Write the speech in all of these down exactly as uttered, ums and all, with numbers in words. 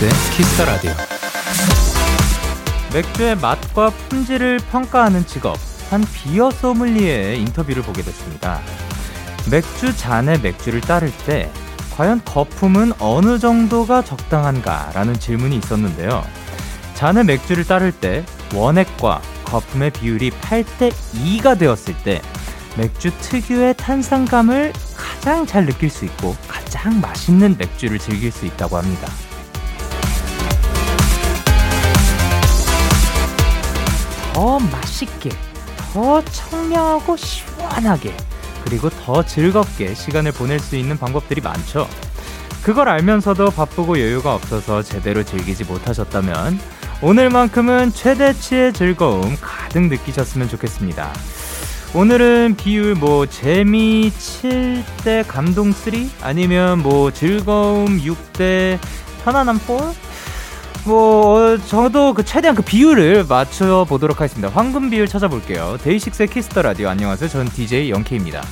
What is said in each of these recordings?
데이식스의 키스 더 라디오. 맥주의 맛과 품질을 평가하는 직업, 한 비어 소믈리에의 인터뷰를 보게 됐습니다. 맥주 잔에 맥주를 따를 때 과연 거품은 어느 정도가 적당한가라는 질문이 있었는데요. 잔에 맥주를 따를 때 원액과 거품의 비율이 팔 대 이가 되었을 때 맥주 특유의 탄산감을 가장 잘 느낄 수 있고 가장 맛있는 맥주를 즐길 수 있다고 합니다. 더 맛있게, 더 청량하고 시원하게, 그리고 더 즐겁게 시간을 보낼 수 있는 방법들이 많죠. 그걸 알면서도 바쁘고 여유가 없어서 제대로 즐기지 못하셨다면 오늘만큼은 최대치의 즐거움 가득 느끼셨으면 좋겠습니다. 오늘은 비율 뭐 재미 칠 대 감동 삼? 아니면 뭐 즐거움 육 대 편안함 사? 뭐 저도 그 최대한 그 비율을 맞춰보도록 하겠습니다. 황금 비율 찾아볼게요. 데이식스의 키스 더 라디오. 안녕하세요. 전 디제이 영케이입니다.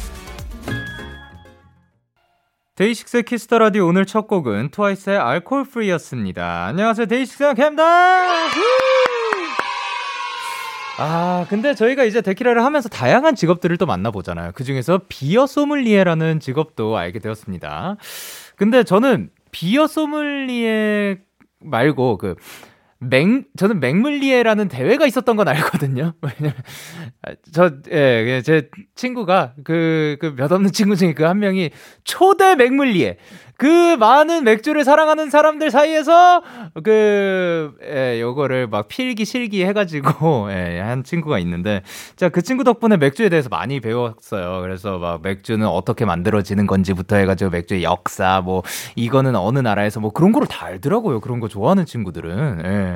데이식스의 키스 더 라디오 오늘 첫 곡은 트와이스의 알코올 프리였습니다. 안녕하세요. 데이식스 영케이입니다. 아, 근데 저희가 이제 데키라를 하면서 다양한 직업들을 또 만나보잖아요. 그중에서 비어 소믈리에라는 직업도 알게 되었습니다. 근데 저는 비어 소믈리에 말고 그 맹, 저는 맹물리에라는 대회가 있었던 건 알거든요. 왜냐면 저, 예, 제 친구가 그, 그 몇 없는 친구 중에 그 한 명이 초대 맹물리에, 그 많은 맥주를 사랑하는 사람들 사이에서 그, 예, 요거를 막 필기 실기 해가지고, 예, 한 친구가 있는데, 자, 그 친구 덕분에 맥주에 대해서 많이 배웠어요. 그래서 막 맥주는 어떻게 만들어지는 건지부터 해가지고 맥주의 역사, 뭐, 이거는 어느 나라에서 뭐 그런 거를 다 알더라고요. 그런 거 좋아하는 친구들은, 예.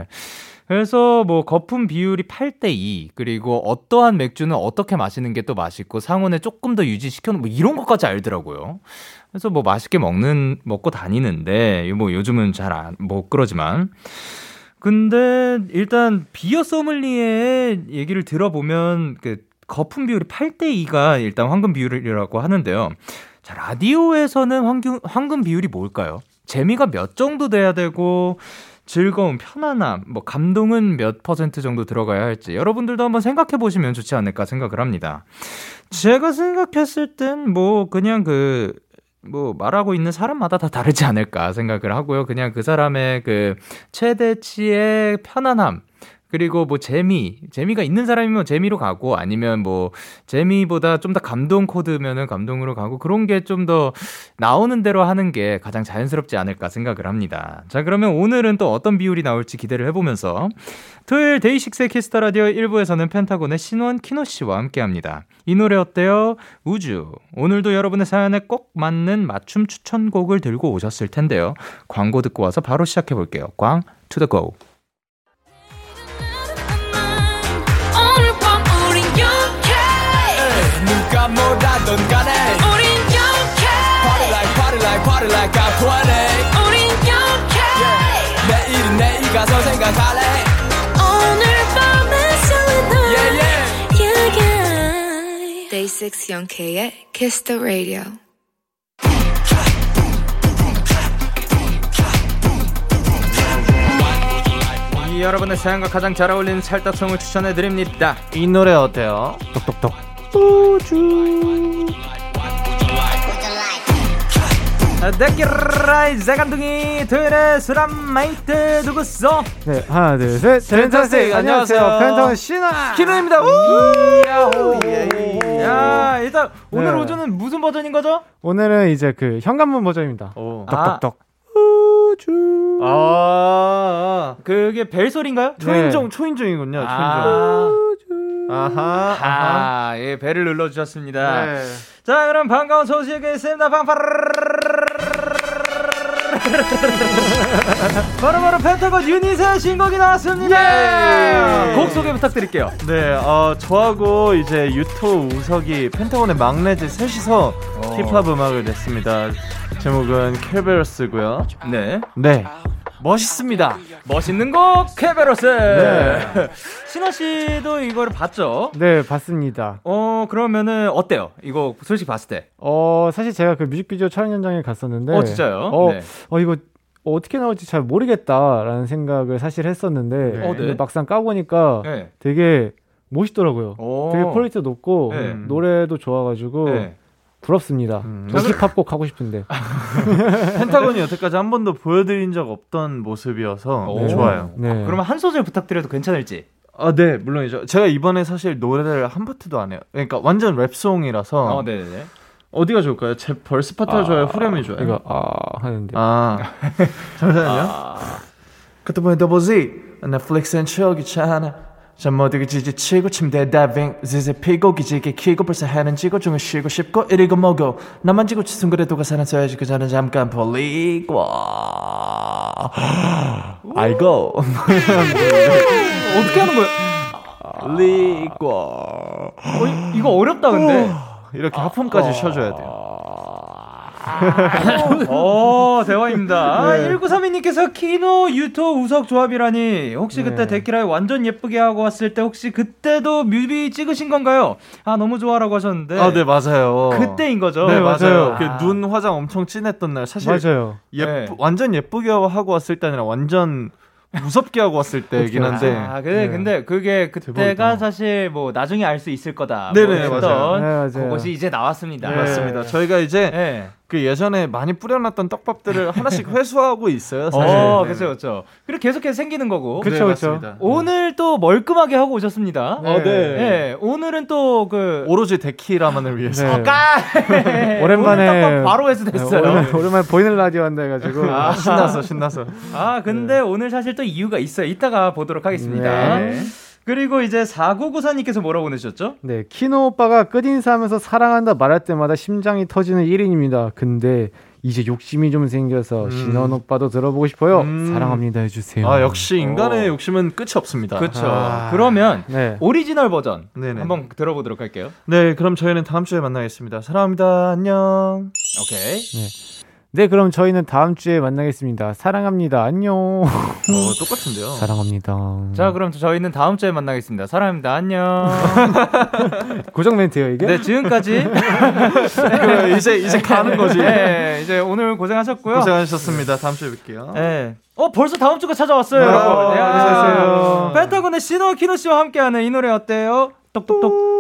그래서 뭐 거품 비율이 팔 대 이, 그리고 어떠한 맥주는 어떻게 마시는 게 또 맛있고 상온에 조금 더 유지시켜놓은 뭐 이런 것까지 알더라고요. 그래서 뭐 맛있게 먹는 먹고 다니는데 뭐 요즘은 잘 안, 못 그러지만, 근데 일단 비어 소믈리에 얘기를 들어보면 그 거품 비율이 팔 대 이가 일단 황금 비율이라고 하는데요. 자, 라디오에서는 황금, 황금 비율이 뭘까요? 재미가 몇 정도 돼야 되고 즐거움, 편안함, 뭐 감동은 몇 퍼센트 정도 들어가야 할지 여러분들도 한번 생각해 보시면 좋지 않을까 생각을 합니다. 제가 생각했을 땐 뭐 그냥 그 뭐 말하고 있는 사람마다 다 다르지 않을까 생각을 하고요. 그냥 그 사람의 그 최대치의 편안함, 그리고 뭐 재미, 재미가 있는 사람이면 재미로 가고, 아니면 뭐 재미보다 좀 더 감동 코드면은 감동으로 가고, 그런 게 좀 더 나오는 대로 하는 게 가장 자연스럽지 않을까 생각을 합니다. 자, 그러면 오늘은 또 어떤 비율이 나올지 기대를 해보면서 토요일 데이식스의 키스 더 라디오 일 부에서는 펜타곤의 신원, 키노 씨와 함께합니다. 이 노래 어때요? 우주. 오늘도 여러분의 사연에 꼭 맞는 맞춤 추천곡을 들고 오셨을 텐데요. 광고 듣고 와서 바로 시작해볼게요. 광 to the go. 누가 뭐라던 간에 우린 영케이. Party like party like party like I wanna. 우린 영케이. 내일은 내일 가서 생각할래. 오늘 밤에 설레는 yeah yeah. 데이식스 영케이의 Kiss the Radio. 이 여러분의 사연과 가장 잘 어울리는 찰떡송을 추천해드립니다. 이 노래 어때요? 똑똑똑. 우주. 데키라이 세간둥이 토요일에 수람 마이트 누구소? 네, 하나 둘 셋. 펜타스틱 안녕하세요. 펜타곤 신화 키노입니다. 야, 일단 오늘 네. 오전은 무슨 버전인 거죠? 오늘은 이제 그 현관문 버전입니다. 오. 떡떡떡. 아. 우주. 아, 그게 벨 소리인가요? 네. 초인종 초인종이군요. 초인종. 아. 아하, 아하. 아하, 예, 배를 눌러주셨습니다. 네. 자, 그럼 반가운 소식이 있습니다. 바로바로 펜타곤 유닛의 신곡이 나왔습니다. 예! 곡 소개 부탁드릴게요. 네, 어, 저하고 이제 유토, 우석이, 펜타곤의 막내들 셋이서 어. 힙합 음악을 냈습니다. 제목은 켈베러스고요. 네, 네. 멋있습니다. 멋있는 곡 켈베러스. 네. 신화 씨도 이걸 봤죠? 네, 봤습니다. 어, 그러면은 어때요? 이거 솔직히 봤을 때? 어, 사실 제가 그 뮤직비디오 촬영 현장에 갔었는데. 어, 진짜요? 어, 네. 어 이거 뭐 어떻게 나올지 잘 모르겠다라는 생각을 사실 했었는데 네. 어, 네. 근데 막상 까보니까 네. 되게 멋있더라고요. 오. 되게 퀄리티도 높고 네. 노래도 좋아가지고 네. 부럽습니다. 음. 도시 팝곡 하고 싶은데 펜타곤이 여태까지 한 번도 보여드린 적 없던 모습이어서 네. 좋아요. 네. 아, 그러면 한 소절 부탁드려도 괜찮을지? 아, 네, 물론이죠. 제가 이번에 사실 노래를 한 파트도 안 해요. 그러니까 완전 랩송이라서. 아, 네네네. 어디가 좋을까요? 제 벌스 파트가 아, 좋아요? 후렴이 좋아요? 이거 아 하는데 아 잠시만요. 그때 보니 더보지 넷플릭스엔 추억이 차나 잠 못 이기 지지치고 침대에 다빙 지지 피고 기지개 키고 벌써 해는 지고 중을 쉬고 싶고 이리고 뭐고 나만 지고 치순 그래도가 살아서야지 그자는 잠깐 벌리고 아이고 어떻게 하는 거야? 벌리고 어, 이거 어렵다 근데 이렇게 하품까지 아, 쉬어줘야 돼요. 오, 대화입니다. 네. 일구삼이 님께서 키노, 유토, 우석 조합이라니. 혹시 네. 그때 데키라에 완전 예쁘게 하고 왔을 때 혹시 그때도 뮤비 찍으신 건가요? 아, 너무 좋아라고 하셨는데. 아, 네, 맞아요. 그때인 거죠? 네, 맞아요. 아. 그 눈 화장 엄청 진했던 날. 사실 맞아요. 예쁘, 네. 완전 예쁘게 하고 왔을 때 아니라 완전 무섭게 하고 왔을 때이긴 한데. 아, 근데, 네. 근데 그게 그때가 대박이다. 사실 뭐 나중에 알 수 있을 거다. 네네, 뭐 맞아요. 네, 맞아요. 그것이 이제 나왔습니다. 네. 맞습니다. 저희가 이제 네. 그 예전에 많이 뿌려놨던 떡밥들을 하나씩 회수하고 있어요. 사실. 어, 그렇죠, 그렇죠. 그리고 계속해서 생기는 거고. 그렇죠, 그렇죠. 네, 오늘 네. 또 멀끔하게 하고 오셨습니다. 네. 어, 네. 네. 오늘은 또 그 오로지 데키라만을 위해서. 네. 네. 오랜만에 떡밥 바로 회수됐어요. 네, 오랜만에, 오랜만에 보이는 라디오 한다 해가지고 아, 신나서 신나서. 아, 근데 네. 오늘 사실 또 이유가 있어요. 이따가 보도록 하겠습니다. 네. 그리고 이제 사구구사 님께서 뭐라고 보내셨죠? 네, 키노 오빠가 끝인사하면서 사랑한다 말할 때마다 심장이 터지는 일 인입니다. 근데 이제 욕심이 좀 생겨서 음. 신원 오빠도 들어보고 싶어요. 음. 사랑합니다 해주세요. 아, 역시 인간의 오. 욕심은 끝이 없습니다. 그렇죠. 아. 그러면 네. 오리지널 버전 네네. 한번 들어보도록 할게요. 네, 그럼 저희는 다음 주에 만나겠습니다. 사랑합니다. 안녕. 오케이. 네. 네, 그럼 저희는 다음 주에 만나겠습니다. 사랑합니다. 안녕. 어, 똑같은데요. 사랑합니다. 자, 그럼 저희는 다음 주에 만나겠습니다. 사랑합니다. 안녕. 고정 멘트예요, 이게? 네, 지금까지. 그래, 이제 이제 가는 거지. 네, 이제 오늘 고생하셨고요. 고생하셨습니다. 다음 주에 뵐게요. 네. 어, 벌써 다음 주가 찾아왔어요, 네, 여러분. 네, 안녕하세요. 펜타곤의 신호 키노 씨와 함께하는 이 노래 어때요? 똑똑똑.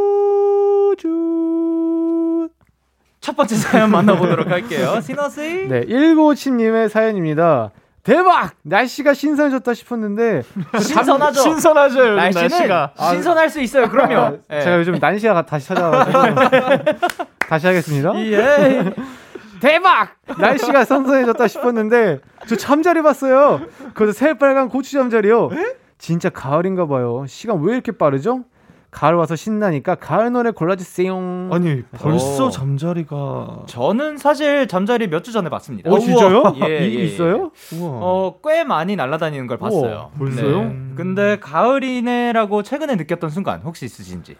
첫 번째 사연 만나보도록 할게요. 신호씨. 네, 일구오칠 님의 사연입니다. 대박! 날씨가 신선해졌다 싶었는데 신선하죠. 신선하죠. 날씨는 날씨가. 신선할 수 있어요. 그럼요. 네. 제가 요즘 날씨가 다시 찾아와가지고 다시 하겠습니다. 예. 대박! 날씨가 선선해졌다 싶었는데 저 잠자리 봤어요. 그것도 새빨간 고추 잠자리요. 진짜 가을인가 봐요. 시간 왜 이렇게 빠르죠? 가을 와서 신나니까 가을 노래 골라주세요. 아니 벌써 오. 잠자리가 저는 사실 잠자리 몇 주 전에 봤습니다. 어, 진짜요? 예, 이, 예, 있어요? 예. 우와. 어, 꽤 많이 날아다니는 걸 봤어요. 오, 벌써요? 네. 근데 가을이네라고 최근에 느꼈던 순간 혹시 있으신지?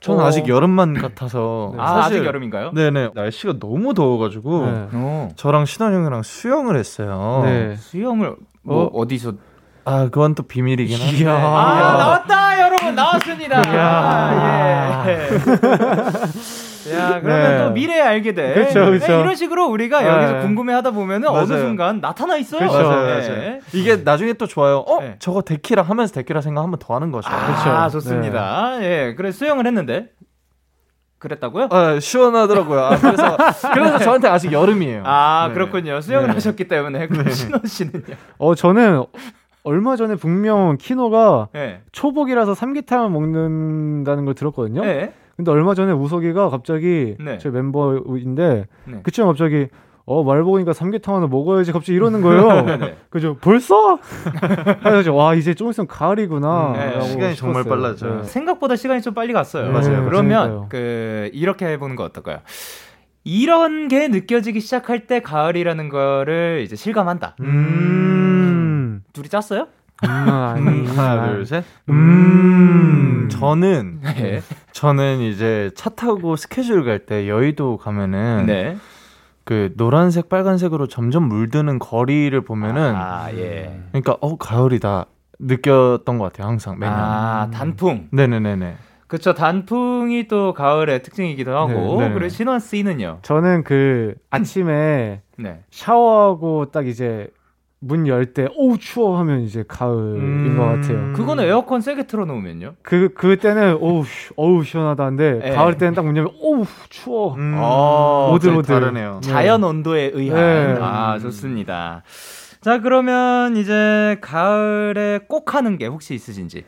저는 어. 아직 여름만 같아서. 네. 아, 아직 여름인가요? 네네. 날씨가 너무 더워가지고 네. 저랑 신원형이랑 수영을 했어요. 네. 수영을 뭐 어? 어디서? 아, 그건 또 비밀이긴 한데. 아, 나왔다, 여러분, 나왔습니다. 아, 예. 야, 그러면 네. 또 미래에 알게 돼. 그렇죠, 그렇죠. 이런 식으로 우리가 네. 여기서 궁금해하다 보면은 맞아요. 어느 순간 나타나 있어요. 그렇죠, 맞아요, 네. 맞아요. 이게 나중에 또 좋아요. 어, 네. 저거 데키라 하면서 데키라 생각 한번 더 하는 거죠. 아, 그렇죠. 좋습니다. 네. 예, 그래서 수영을 했는데. 그랬다고요? 아, 시원하더라고요. 아, 그래서 그래서 저한테 아직 여름이에요. 아, 네. 그렇군요. 수영을 네. 하셨기 때문에. 그럼 신원 씨는요? 어, 저는. 얼마 전에 분명 키노가 네. 초복이라서 삼계탕을 먹는다는 걸 들었거든요. 네. 근데 얼마 전에 우석이가 갑자기 네. 제 멤버인데 네. 그쯤 갑자기 어, 말 보니까 삼계탕 하나 먹어야지 갑자기 이러는 거예요. 네. 그죠? 벌써? 그래서 와, 이제 좀 있으면 가을이구나. 네, 시간이 싶었어요. 정말 빨라져요. 네. 생각보다 시간이 좀 빨리 갔어요. 네, 맞아요. 그러면 그 이렇게 해보는 거 어떨까요? 이런 게 느껴지기 시작할 때 가을이라는 거를 이제 실감한다. 음. 둘이 짰어요? 음, 음, 하나, 둘, 셋. 음, 저는 네. 저는 이제 차 타고 스케줄 갈 때 여의도 가면은 네. 그 노란색, 빨간색으로 점점 물드는 거리를 보면은 아, 예. 그러니까 어, 가을이다 느꼈던 것 같아요. 항상 매년. 아, 단풍. 네네네네. 그렇죠. 단풍이 또 가을의 특징이기도 하고. 네, 네. 그리고 신원 씨는요? 저는 그 아침에 네. 샤워하고 딱 이제 문 열 때 오우 추워 하면 이제 가을인 음... 것 같아요. 그거는 에어컨 세게 틀어놓으면요? 그 그때는 오우 어우 시원하다는데 에. 가을 때는 딱 문 열면 오우 추워. 음... 아, 오들오들 다르네요. 자연 온도에 의한. 네. 아 좋습니다. 자 그러면 이제 가을에 꼭 하는 게 혹시 있으신지?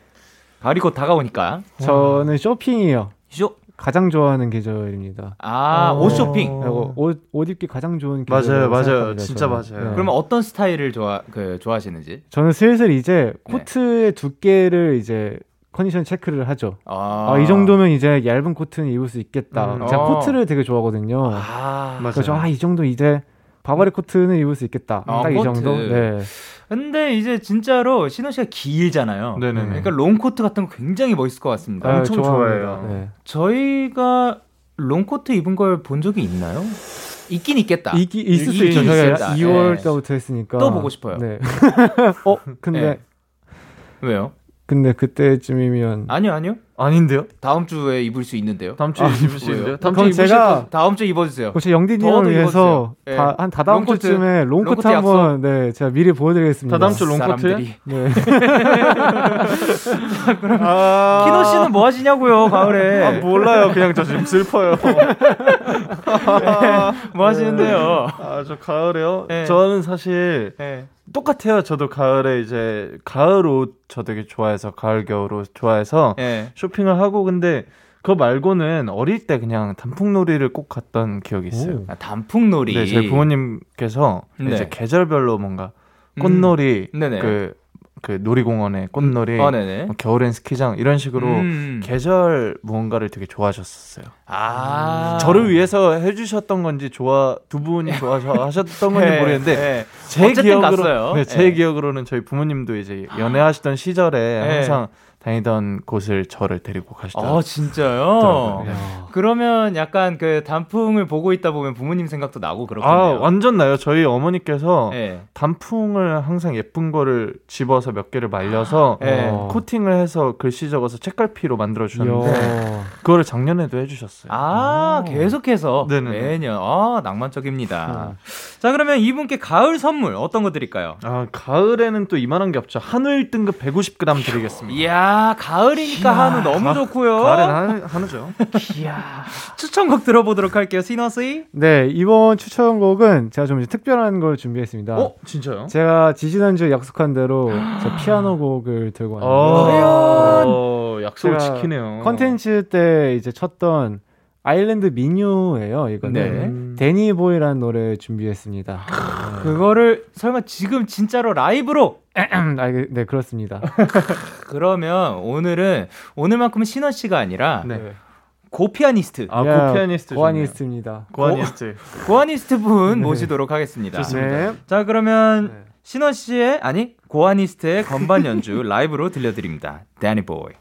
가을이 곧 다가오니까. 저는 쇼핑이요. 쇼 가장 좋아하는 계절입니다. 아, 옷 쇼핑. 옷, 옷 입기 가장 좋은 계절. 맞아요, 맞아요. 진짜 맞아요. 네. 그러면 어떤 스타일을 좋아 그 좋아하시는지? 저는 슬슬 이제 코트의 네. 두께를 이제 컨디션 체크를 하죠. 아, 아, 이 정도면 이제 얇은 코트는 입을 수 있겠다. 음. 제가 어. 코트를 되게 좋아하거든요. 아, 맞아요. 그래서 아, 이 정도 이제 바바리 코트는 입을 수 있겠다. 아, 딱 이 정도. 네. 근데 이제 진짜로 신원 씨가 길잖아요. 네네. 그러니까 롱코트 같은 거 굉장히 멋있을 것 같습니다. 아, 엄청 좋아해요. 네. 저희가 롱코트 입은 걸 본 적이 있나요? 있긴 있겠다. 있기, 있을 수 있죠. 저희가 이월 때부터 네. 했으니까. 또 보고 싶어요. 네. 어? 근데 네. 왜요? 근데 그때쯤이면 아니요 아니요 아닌데요. 다음 주에 입을 수 있는데요. 다음 주에 아, 입을 수 있는데요. 다음 주에 입으실 거 다음 주에 입어주세요. 혹시 영디님을 위해서 네. 다, 한 다다음 롱코트, 주쯤에 롱코트, 롱코트 한번 네 제가 미리 보여드리겠습니다. 다다음 주 롱코트. 네. 그럼 아... 키노 씨는 뭐 하시냐고요 가을에? 아, 몰라요. 그냥 저 지금 슬퍼요. 네. 뭐 하시는데요? 아, 저 가을에요? 네. 저는 사실. 네. 똑같아요. 저도 가을에 이제 가을 옷 저 되게 좋아해서 가을 겨울 옷 좋아해서 네. 쇼핑을 하고 근데 그거 말고는 어릴 때 그냥 단풍놀이를 꼭 갔던 기억이 있어요. 아, 단풍놀이. 네, 저희 부모님께서 네. 이제 계절별로 뭔가 꽃놀이 음. 그, 그 놀이공원에 꽃놀이, 음. 어, 뭐 겨울엔 스키장 이런 식으로 음. 계절 무언가를 되게 좋아하셨었어요. 아~ 저를 위해서 해주셨던 건지 좋아 두 분이 좋아하셨던 건지 네, 모르겠는데 네. 제 기억으로 네, 제 네. 기억으로는 저희 부모님도 이제 연애하시던 시절에 네. 항상 다니던 곳을 저를 데리고 가시더라고요. 아 진짜요? 네. 그러면 약간 그 단풍을 보고 있다 보면 부모님 생각도 나고 그렇군요. 아 완전 나요. 저희 어머니께서 네. 단풍을 항상 예쁜 거를 집어서 몇 개를 말려서 네. 코팅을 해서 글씨 적어서 책갈피로 만들어 주셨는데 그거를 작년에도 해주셨어요. 아 오. 계속해서 네네. 매년 아 낭만적입니다. 네. 자 그러면 이분께 가을 선물 어떤 거 드릴까요? 아 가을에는 또 이만한 게 없죠. 한우 일 등급 백오십 그램 드리겠습니다. 이야 아, 가을이니까 기야, 한우 너무 가, 좋고요. 가을엔 한우죠. 이야. 추천곡 들어보도록 할게요. 신원씨. 네, 이번 추천곡은 제가 좀 이제 특별한 걸 준비했습니다. 어? 진짜요? 제가 지지난주에 약속한 대로 제 피아노 곡을 들고 왔는데요. 약속을 지키네요. 컨텐츠 때 이제 쳤던 아일랜드 민요예요. 이거는 네. 음. 데니 보이라는 노래 준비했습니다. 그거를 설마 지금 진짜로 라이브로? 네 그렇습니다. 그러면 오늘은 오늘만큼은 신원 씨가 아니라 네. 고피아니스트, 아 야, 고피아니스트, 고아니스트입니다. 고아니스트, 고, 고아니스트 분 네. 모시도록 하겠습니다. 좋습니다. 네. 자 그러면 네. 신원 씨의 아니 고아니스트의 건반 연주 라이브로 들려드립니다. Danny Boy.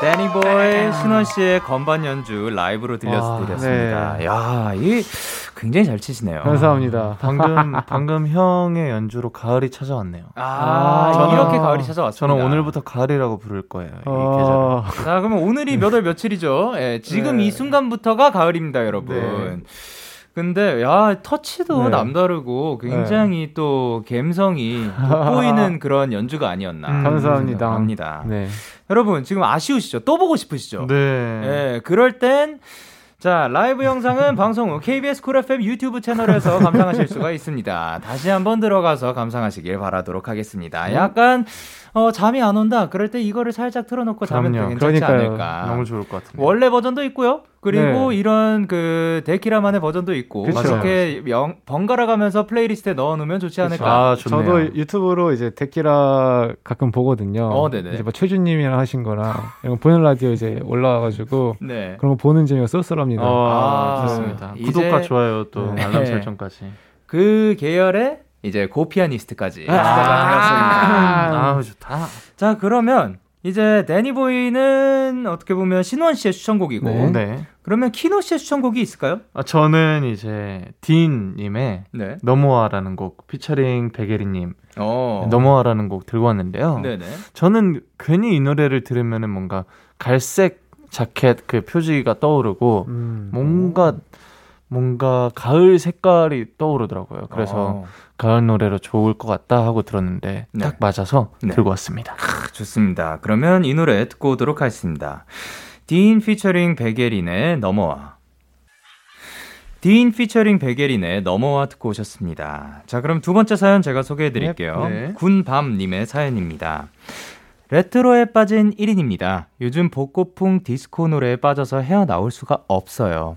Danny Boy, 신원 씨의 건반 연주 라이브로 들려드렸습니다. 아, 네. 야, 이 굉장히 잘 치시네요. 감사합니다. 방금 방금 형의 연주로 가을이 찾아왔네요. 아, 아 이렇게 가을이 찾아왔습니다. 저는 오늘부터 가을이라고 부를 거예요. 아, 이 계절. 자, 그러면 오늘이 몇 월 며칠이죠? 예, 지금 네. 이 순간부터가 가을입니다, 여러분. 네. 근데 야 터치도 네. 남다르고 굉장히 네. 또 감성이 돋보이는 그런 연주가 아니었나. 음, 감사합니다. 합니다. 네. 여러분 지금 아쉬우시죠? 또 보고 싶으시죠? 네. 네 그럴 땐 자 라이브 영상은 방송 후 케이비에스 쿨 에프엠 유튜브 채널에서 감상하실 수가 있습니다. 다시 한번 들어가서 감상하시길 바라도록 하겠습니다. 약간 어, 잠이 안 온다. 그럴 때 이거를 살짝 틀어놓고 자면 괜찮지 그러니까요. 않을까. 너무 좋을 것 같은데. 원래 버전도 있고요. 그리고 네. 이런 그 데키라만의 버전도 있고 이렇게 번갈아 가면서 플레이리스트에 넣어놓으면 좋지 않을까. 아, 저도 유튜브로 이제 데키라 가끔 보거든요. 어, 네네. 이제 뭐 최준님이랑 하신 거랑 보는 라디오 이제 올라와가지고 네. 그런 거 보는 재미가 쏠쏠합니다. 어, 아, 아, 좋습니다. 이제... 구독과 좋아요 또 네. 알람 설정까지. 그 계열의 이제 고피아니스트까지. 아, 아~, 아 좋다. 자 그러면. 이제 데니보이는 어떻게 보면 신원 씨의 추천곡이고 네. 그러면 키노 씨의 추천곡이 있을까요? 아, 저는 이제 딘님의 네. 넘어와라는 곡 피처링 백예린님 넘어와라는 곡 들고 왔는데요. 네네. 저는 괜히 이 노래를 들으면 뭔가 갈색 자켓 그 표지가 떠오르고 음. 뭔가 뭔가 가을 색깔이 떠오르더라고요. 그래서 오. 가을 노래로 좋을 것 같다 하고 들었는데 네. 딱 맞아서 네. 들고 왔습니다. 아, 좋습니다. 그러면 이 노래 듣고 오도록 하겠습니다. 딘 피처링 백예린의 넘어와. 딘 피처링 백예린의 넘어와 듣고 오셨습니다. 자 그럼 두 번째 사연 제가 소개해드릴게요. 네. 군밤님의 사연입니다. 레트로에 빠진 일 인입니다. 요즘 복고풍 디스코 노래에 빠져서 헤어나올 수가 없어요.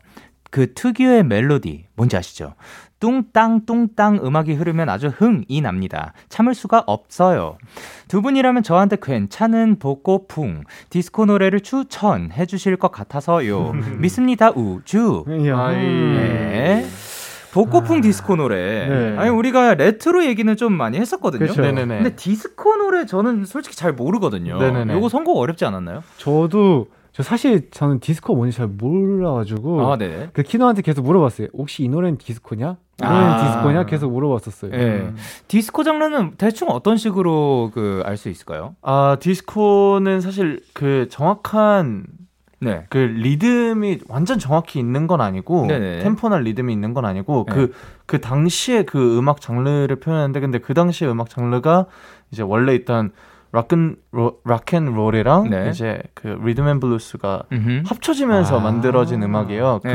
그 특유의 멜로디 뭔지 아시죠? 뚱땅 뚱땅 음악이 흐르면 아주 흥이 납니다. 참을 수가 없어요. 두 분이라면 저한테 괜찮은 복고풍 디스코 노래를 추천해 주실 것 같아서요. 믿습니다 우주. 네. 복고풍 디스코 노래. 네. 아니 우리가 레트로 얘기는 좀 많이 했었거든요. 그렇죠. 네네네. 근데 디스코 노래 저는 솔직히 잘 모르거든요. 네네네. 요거 선곡 어렵지 않았나요? 저도 저 사실 저는 디스코 뭔지 잘 몰라가지고 아, 그 키노한테 계속 물어봤어요. 혹시 이 노래는 디스코냐? 이 노래는 아~ 디스코냐? 계속 물어봤었어요. 네. 음. 디스코 장르는 대충 어떤 식으로 그 알 수 있을까요? 아 디스코는 사실 그 정확한 네. 그 리듬이 완전 정확히 있는 건 아니고 네네. 템포나 리듬이 있는 건 아니고 네. 그, 그 당시의 그 음악 장르를 표현하는데 근데 그 당시의 음악 장르가 이제 원래 있던 락앤 락앤롤이랑 네. 이제 그 리듬 앤 블루스가 음흠. 합쳐지면서 아~ 만들어진 음악이에요. 네.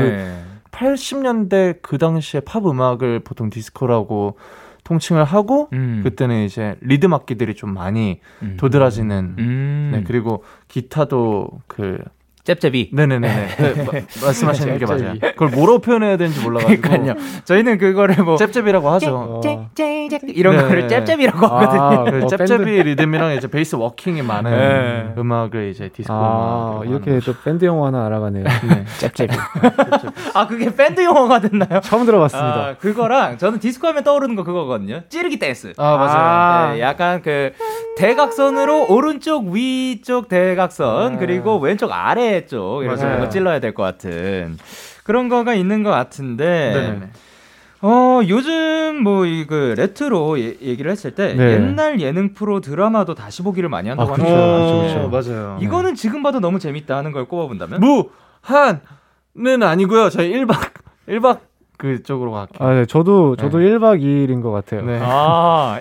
그 팔십 년대 그 당시의 팝 음악을 보통 디스코라고 통칭을 하고 음. 그때는 이제 리듬 악기들이 좀 많이 음. 도드라지는 음. 네, 그리고 기타도 그 잽잽이. 네네네. 네, 마, 말씀하시는 게 맞아요. 그걸 뭐로 표현해야 되는지 몰라가지고. 그러니까요. 저희는 그거를 뭐 잽잽이라고 하죠. 잽잽잽 이런 네네네. 거를 잽잽이라고 하거든요. 아, 잽잽이 리듬이랑 이제 베이스 워킹이 많은 네. 음악을 이제 디스코. 아, 이렇게 또 밴드 용어 하나 알아가네요. 네. 잽잽이. 아 그게 밴드 용어가 됐나요? 처음 들어봤습니다. 아, 그거랑 저는 디스코하면 떠오르는 거 그거거든요. 찌르기 댄스. 아 맞아요. 아. 네, 약간 그 대각선으로 오른쪽 위쪽 대각선 아. 그리고 왼쪽 아래. 쪽 이래서 뭔가 찔러야 될 것 같은 그런 거가 있는 것 같은데 네네. 어 요즘 뭐 이 그 레트로 예, 얘기를 했을 때 네. 옛날 예능 프로 드라마도 다시 보기를 많이 한다고 아, 하죠. 맞아요. 이거는 네. 지금 봐도 너무 재밌다 하는 걸 꼽아본다면 무한은 아니고요. 저희 일박 일박 그쪽으로 갈게요. 아, 네. 저도 저도 네. 일박 이일인 것 같아요. 네. 아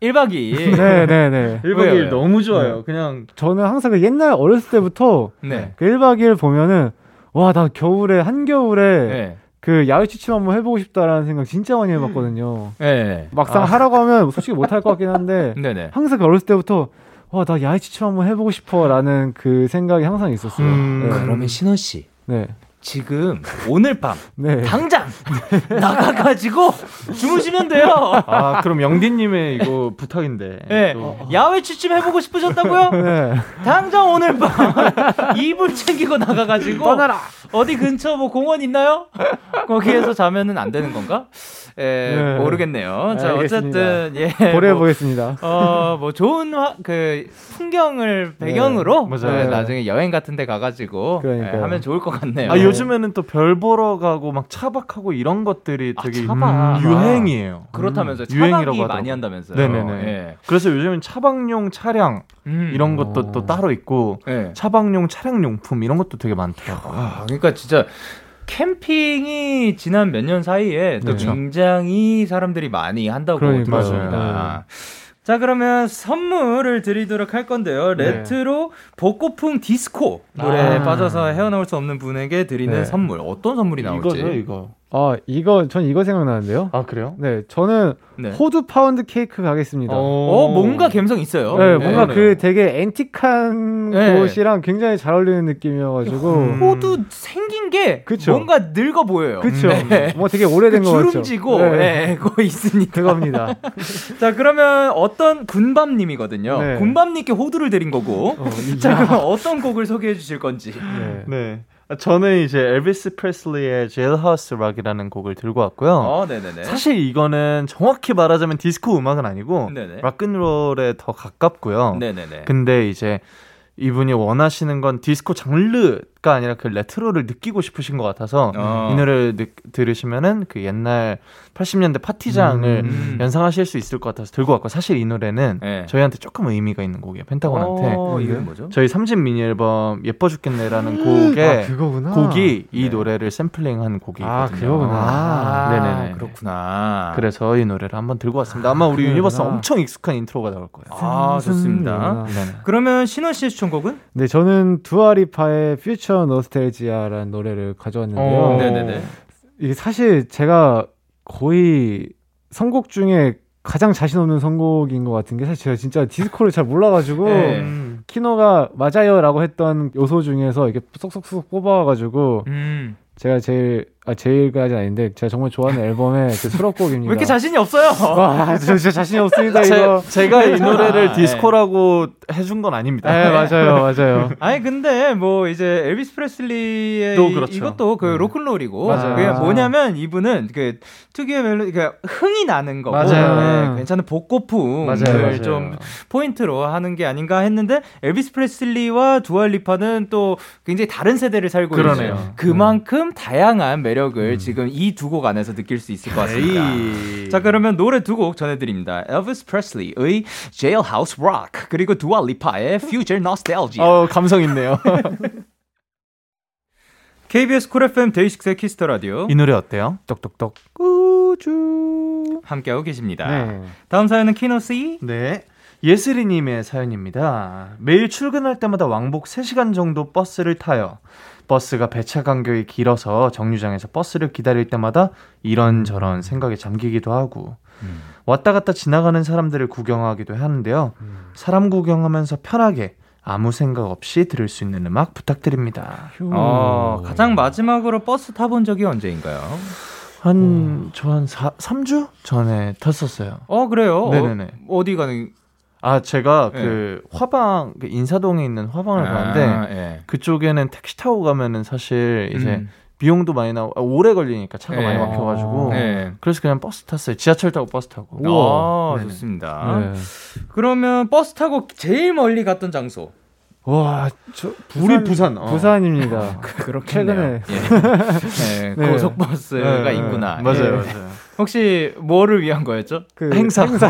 일박 이일. 네네네. 일박 이일 너무 좋아요. 네. 그냥. 저는 항상 그 옛날 어렸을 때부터 네. 그 일박 이일 보면은, 와, 나 겨울에, 한겨울에 네. 그 야외 취침 한번 해보고 싶다라는 생각 진짜 많이 해봤거든요. 네. 막상 아. 하라고 하면 솔직히 못할 것 같긴 한데, 네네. 항상 그 어렸을 때부터 와, 나 야외 취침 한번 해보고 싶어 라는 그 생각이 항상 있었어요. 음, 네. 그러면 신원씨. 네. 지금 오늘 밤 네. 당장 네. 나가가지고 주무시면 돼요. 아 그럼 영디님의 이거 부탁인데 네. 또. 야외 취침 해보고 싶으셨다고요? 네. 당장 오늘 밤 이불 챙기고 나가가지고 떠나라. 어디 근처 뭐 공원 있나요? 거기에서 자면은 안 되는 건가? 예, 네. 모르겠네요. 자, 알겠습니다. 어쨌든 예, 고려해 보겠습니다. 뭐, 어, 뭐 좋은 화, 그 풍경을 배경으로 네, 네, 나중에 여행 같은 데 가가지고 예, 하면 좋을 것 같네요. 아, 요즘에는 또 별 보러 가고 막 차박하고 이런 것들이 되게 아, 차박. 유행이에요. 그렇다면서요. 음. 차박이 많이 한다면서요. 네네네. 예. 그래서 요즘은 차박용 차량 음. 이런 것도 오. 또 따로 있고 예. 차박용 차량 용품 이런 것도 되게 많더라고요. 아, 그러니까 진짜 캠핑이 지난 몇 년 사이에 또 네. 굉장히 사람들이 많이 한다고 그러니까, 들었습니다. 네. 자, 그러면 선물을 드리도록 할 건데요. 레트로 네. 복고풍 디스코 노래에 아. 빠져서 헤어나올 수 없는 분에게 드리는 네. 선물. 어떤 선물이 나올지. 이거죠, 이거. 아, 이거 전 이거 생각나는데요. 아, 그래요? 네, 저는 네. 호두 파운드 케이크 가겠습니다. 어, 뭔가 감성 있어요. 네, 뭔가 네, 그 네. 되게 앤틱한 네. 곳이랑 굉장히 잘 어울리는 느낌이어가지고 음. 호두 생긴 게 그쵸? 뭔가 늙어 보여요. 그렇죠. 네. 뭐 되게 오래된 그 거 같죠. 주름지고 네. 네, 그거 있으니까 그겁니다. 자, 그러면 어떤 군밤님이거든요. 네. 군밤님께 호두를 드린 거고. 어, 자, 그럼 어떤 곡을 소개해 주실 건지. 네. 네. 저는 이제 엘비스 프레슬리의 Jailhouse Rock이라는 곡을 들고 왔고요. 어, 네네네. 사실 이거는 정확히 말하자면 디스코 음악은 아니고 네네. 락앤롤에 더 가깝고요. 네네네. 근데 이제 이분이 원하시는 건 디스코 장르가 아니라 그 레트로를 느끼고 싶으신 것 같아서 어. 이 노래를 느, 들으시면은 그 옛날 팔십 년대 파티장을 음. 연상하실 수 있을 것 같아서 들고 왔고, 사실 이 노래는 네. 저희한테 조금 의미가 있는 곡이에요. 펜타곤한테. 어, 이게 뭐죠? 저희 삼집 미니 앨범 예뻐 죽겠네라는 음. 곡에 아, 그거구나. 곡이 이 네. 노래를 샘플링한 곡이거든요. 아, 그거구나. 아, 네네네. 그렇구나. 그래서 이 노래를 한번 들고 왔습니다. 아마 우리 그렇구나. 유니버스 엄청 익숙한 인트로가 나올 거예요. 아, 좋습니다. 네네. 그러면 신원 씨의 곡은? 네, 저는 두아리파의 퓨처 노스텔지아라는 노래를 가져왔는데요. 네네네. 이게 사실 제가 거의 선곡 중에 가장 자신 없는 선곡인 것 같은 게, 사실 제가 진짜 디스코를 잘 몰라가지고 네. 키노가 맞아요라고 했던 요소 중에서 이렇게 쏙쏙쏙 뽑아와가지고 음. 제가 제일 아 제일까지는 아닌데 제가 정말 좋아하는 앨범의 그 수록곡입니다. 왜 이렇게 자신이 없어요? 와, 저 진짜 자신이 없습니다. 이거 제, 제가 이 노래를 아, 디스코라고 네. 해준 건 아닙니다. 네, 맞아요, 맞아요. 아니 근데 뭐 이제 엘비스 프레슬리의 이, 그렇죠. 이것도 그 로큰롤이고 맞아요. 그게 뭐냐면 이분은 그 특유의 멜로, 그러니까 흥이 나는 거고 맞아요. 네, 괜찮은 복고풍을 맞아요, 맞아요. 좀 포인트로 하는 게 아닌가 했는데, 엘비스 프레슬리와 두알리파는 또 굉장히 다른 세대를 살고 있어요. 그만큼 음. 다양한 매력을 음. 지금 이 두 곡 안에서 느낄 수 있을 것 같습니다. 에이. 자, 그러면 노래 두 곡 전해드립니다. 엘비스 프레슬리의 Jailhouse Rock, 그리고 두아 리파의 Future Nostalgia. 어, 감성 있네요. 케이비에스 쿨 에프엠 데이식스의 키스 더 라디오. 이 노래 어때요? 똑똑똑 우주 함께하고 계십니다. 네. 다음 사연은 키노 씨. 네, 예슬이님의 사연입니다. 매일 출근할 때마다 왕복 세 시간 정도 버스를 타요. 버스가 배차 간격이 길어서 정류장에서 버스를 기다릴 때마다 이런저런 생각에 잠기기도 하고 음. 왔다 갔다 지나가는 사람들을 구경하기도 하는데요. 음. 사람 구경하면서 편하게 아무 생각 없이 들을 수 있는 음악 부탁드립니다. 어, 가장 마지막으로 버스 타본 적이 언제인가요? 한 저 한 삼 주 전에 탔었어요. 어, 그래요? 네네네. 어, 어디 가는? 아, 제가 예. 그 화방, 그 인사동에 있는 화방을 아, 가는데 예. 그쪽에는 택시 타고 가면은 사실 이제 음. 비용도 많이 나오고 아, 오래 걸리니까 차가 예. 많이 막혀가지고 아, 예. 그래서 그냥 버스 탔어요. 지하철 타고 버스 타고. 우와, 아, 좋습니다. 네. 그러면 버스 타고 제일 멀리 갔던 장소. 와, 저 부산, 우리 부산 어. 부산입니다. 그렇겠네요. 최근에 예. 네, 네. 고속버스가 네. 있구나. 맞아요, 예. 맞아요. 혹시 뭐를 위한 거였죠? 그 행사, 행사.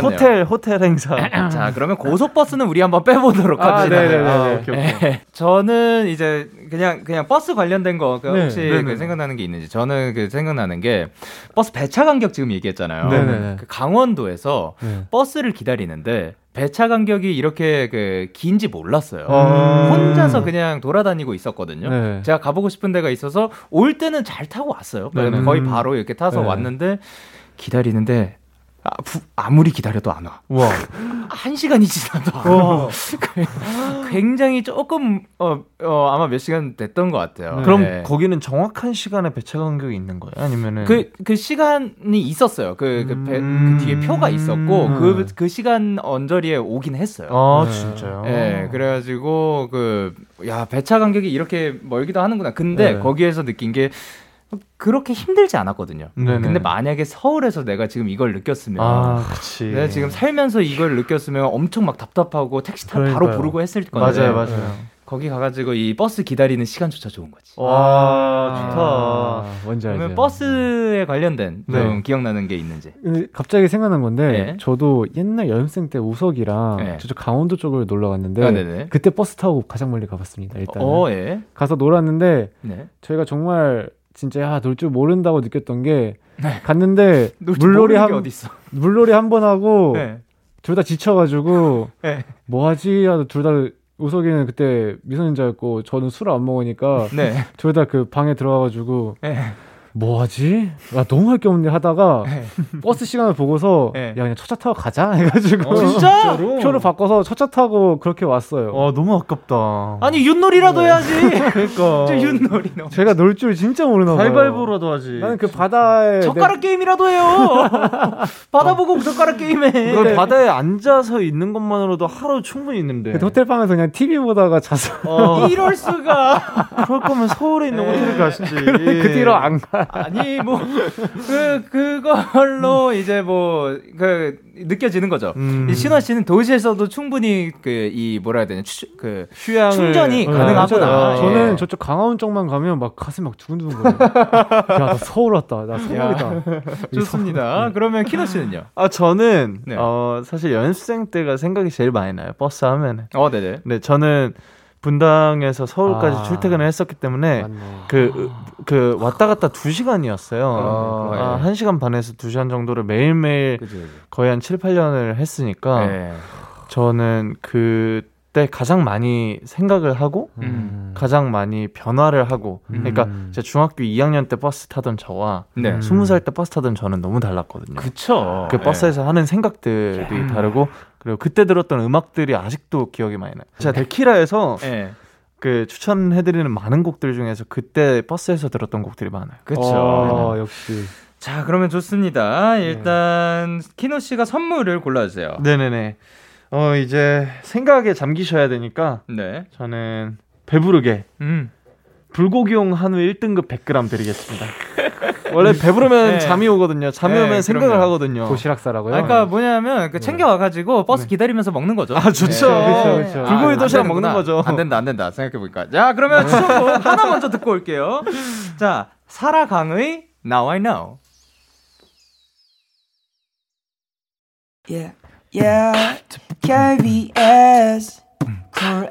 호텔 호텔 행사. 자, 그러면 고속버스는 우리 한번 빼보도록 합시다. 아, 네네네. 아, 오케이, 오케이. 네. 저는 이제 그냥 그냥 버스 관련된 거 그러니까 혹시 네, 그 생각나는 게 있는지. 저는 그 생각나는 게 버스 배차 간격 지금 얘기했잖아요. 그 강원도에서 네. 버스를 기다리는데 배차 간격이 이렇게 그 긴지 몰랐어요. 아~ 혼자서 그냥 돌아다니고 있었거든요. 네. 제가 가보고 싶은 데가 있어서 올 때는 잘 타고 왔어요. 거의 바로 이렇게 타서 네. 왔는데 기다리는데 아, 부, 아무리 기다려도 안 와. 우와. 한 시간이 지나도 안 와. 굉장히 조금 어, 어, 아마 몇 시간 됐던 것 같아요. 네. 그럼 거기는 정확한 시간에 배차 간격이 있는 거예요? 아니면은 그, 그 시간이 있었어요. 그, 그, 배, 음... 그 뒤에 표가 있었고 음... 그, 그 시간 언저리에 오긴 했어요. 아 네. 진짜요? 네, 그래가지고 그 야 배차 간격이 이렇게 멀기도 하는구나. 근데 네. 거기에서 느낀 게 그렇게 힘들지 않았거든요. 네네. 근데 만약에 서울에서 내가 지금 이걸 느꼈으면 아, 그치. 내가 지금 살면서 이걸 느꼈으면 엄청 막 답답하고 택시 타러 바로 부르고 했을 건데 맞아요, 맞아요. 거기 가가지고 이 버스 기다리는 시간조차 좋은 거지. 와, 아, 좋다. 아, 뭔지 알죠. 그러면 버스에 관련된 네. 좀 기억나는 게 있는지. 갑자기 생각난 건데 네. 저도 옛날 연습생 때 우석이랑 네. 저쪽 강원도 쪽으로 놀러 갔는데 아, 그때 버스 타고 가장 멀리 가봤습니다. 일단 어, 예. 가서 놀았는데 네. 저희가 정말 진짜 놀 줄 모른다고 느꼈던 게 네. 갔는데 물놀이 한 물놀이 한 번 하고 네. 둘 다 지쳐가지고 네. 뭐 하지? 하고 둘 다 우석이는 그때 미성년자였고 저는 술을 안 먹으니까 네. 둘 다 그 방에 들어가가지고 네. 뭐 하지? 나 너무 할 게 없네 하다가 네. 버스 시간을 보고서 네. 야 그냥 첫차 타고 가자 해가지고 어, 진짜? 표를 바꿔서 첫차 타고 그렇게 왔어요. 아 너무 아깝다. 아니 윷놀이라도 네. 해야지. 그러니까 진짜 윷놀이 너무 제가 놀 줄 진짜 모르나 봐요. 가위바위보라도 하지. 나는 그 바다에 젓가락 내... 게임이라도 해요. 바다 보고 젓가락 게임해. 네. 바다에 앉아서 있는 것만으로도 하루 충분히 있는데 호텔 방에서 그냥 티비 보다가 자서 어. 이럴 수가. 그럴 거면 서울에 있는 호텔을 가시지. 그래, 그 뒤로 안 가. 아니 뭐 그 그걸로 음. 이제 뭐 그 느껴지는 거죠. 음. 이 신화 씨는 도시에서도 충분히 그 이 뭐라 해야 되냐 추, 그 휴양을 충전이 네, 가능하구나. 아, 저는 예. 저쪽 강화문 쪽만 가면 막 가슴 막 두근두근거려요. 야 나 서울 왔다. 나 서울이다. 좋습니다. 그러면 키노 씨는요? 아 저는 네. 어 사실 연습생 때가 생각이 제일 많이 나요. 버스 하면. 어 네네. 네 저는. 분당에서 서울까지 아, 출퇴근을 했었기 때문에 그, 그 왔다 갔다 두 시간이었어요. 아, 아, 네. 한 시간 반에서 두 시간 정도를 매일매일 그치, 그치. 거의 한 칠, 팔 년을 했으니까 네. 저는 그때 가장 많이 생각을 하고 음. 가장 많이 변화를 하고 음. 그러니까 제 중학교 이 학년 때 버스 타던 저와 네. 스무 살 때 버스 타던 저는 너무 달랐거든요. 그쵸. 그 버스에서 네. 하는 생각들이 야. 다르고 그리고 그때 들었던 음악들이 아직도 기억이 많이 나요. 제가 데키라에서 네. 그 추천해드리는 많은 곡들 중에서 그때 버스에서 들었던 곡들이 많아요. 그렇죠. 네. 역시. 자, 그러면 좋습니다. 일단 네. 키노 씨가 선물을 골라주세요. 네네네. 어 이제 생각에 잠기셔야 되니까 네. 저는 배부르게 음. 불고기용 한우 일 등급 백 그램 드리겠습니다. 원래 배부르면 네. 잠이 오거든요. 잠이 네, 오면 생각을 그럼요. 하거든요. 도시락 싸라고요? 아, 그러니까 뭐냐면 그 챙겨와가지고 버스 네. 기다리면서 먹는 거죠. 아 좋죠. 네. 불고기 도시락 아, 먹는 거죠. 안 된다 안 된다 생각해보니까. 자 그러면 추천곡 하나 먼저 듣고 올게요. 자 사라강의 Now I Know. Yeah, yeah, 케이비에스, Cool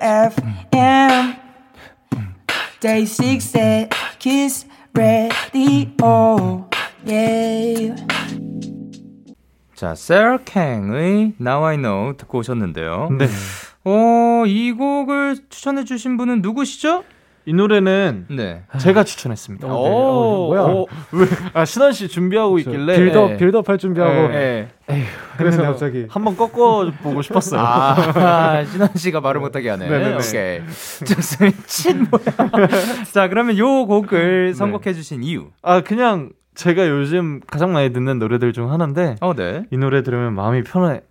에프엠, 데이식스의 Kiss Radio, yeah. 자, Sarah Kang의 Now I Know 듣고 오셨는데요. 네. 어, 이 곡을 추천해 주신 분은 누구시죠? 이 노래는 네. 제가 추천했습니다. 오, 오, 뭐야? 오, 왜? 아, 신원 씨 준비하고 그렇죠. 있길래 빌드업, 네. 빌드업 할 준비하고 네. 에휴, 그래서 갑자기 한번 꺾어보고 싶었어요. 아, 아, 신원 씨가 말을 못하게 하네. 네네네. 오케이. 미친 뭐야. 자, 그러면 요 곡을 선곡해 주신 네. 이유. 아, 그냥 제가 요즘 가장 많이 듣는 노래들 중 하나인데 어, 네. 이 노래 들으면 마음이 편해.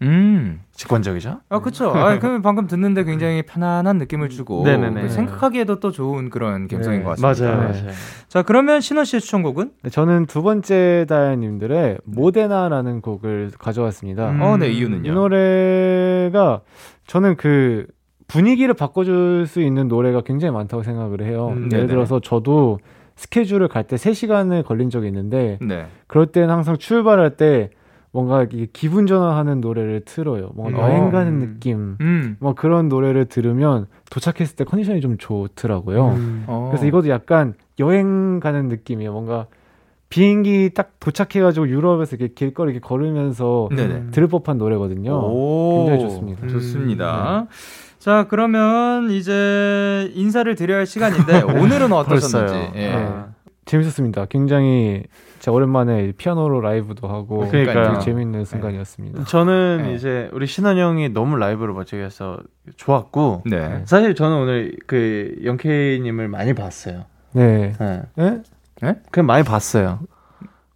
음 직관적이죠? 아 그렇죠. 아 그럼 방금 듣는데 굉장히 편안한 느낌을 주고 네네네. 생각하기에도 또 좋은 그런 감성인 네. 것 같습니다. 맞아요. 네. 자 그러면 신원 씨의 추천곡은? 네, 저는 두 번째 다현님들의 모데나라는 곡을 가져왔습니다. 음. 어, 네 이유는요? 이 노래가 저는 그 분위기를 바꿔줄 수 있는 노래가 굉장히 많다고 생각을 해요. 음, 예를 들어서 저도 스케줄을 갈 때 세 시간을 걸린 적이 있는데 네. 그럴 때는 항상 출발할 때 뭔가 기분 전환하는 노래를 틀어요. 뭔가 여행 음. 가는 느낌 음. 뭐 그런 노래를 들으면 도착했을 때 컨디션이 좀 좋더라고요. 음. 어. 그래서 이것도 약간 여행 가는 느낌이에요. 뭔가 비행기 딱 도착해가지고 유럽에서 이렇게 길거리 이렇게 걸으면서 네네. 들을 법한 노래거든요. 오. 굉장히 좋습니다. 음. 좋습니다. 네. 자 그러면 이제 인사를 드려야 할 시간인데 오늘은 어떠셨는지 예. 아. 재밌었습니다. 굉장히 제가 오랜만에 피아노로 라이브도 하고 그러니까 재밌는 순간이었습니다. 저는 네. 이제 우리 신원 형이 너무 라이브로 멋지게 해서 좋았고 네. 사실 저는 오늘 그 영케이님을 많이 봤어요. 네. 네. 네? 네? 그냥 많이 봤어요.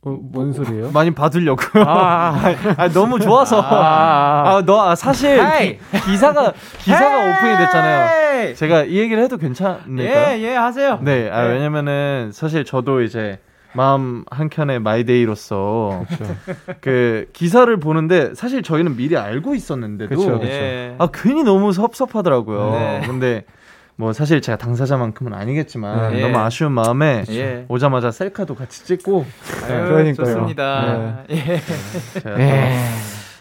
어, 뭔 소리예요? 많이 받으려고요. 아, 아, 너무 좋아서. 아, 아, 너, 아 사실 hey! 기사가 기사가 hey! 오픈이 됐잖아요. 제가 이 얘기를 해도 괜찮을까요? 예, 예, 하세요. 네, 아, 네. 왜냐면은 사실 저도 이제 마음 한켠의 마이데이로서 그렇죠. 그 기사를 보는데 사실 저희는 미리 알고 있었는데도 그렇죠, 그렇죠. 예. 아 괜히 너무 섭섭하더라고요. 네. 근데 뭐 사실 제가 당사자만큼은 아니겠지만 예. 너무 아쉬운 마음에 예. 오자마자 셀카도 같이 찍고 아유, 그러니까요. 좋습니다. 네. 예. 예.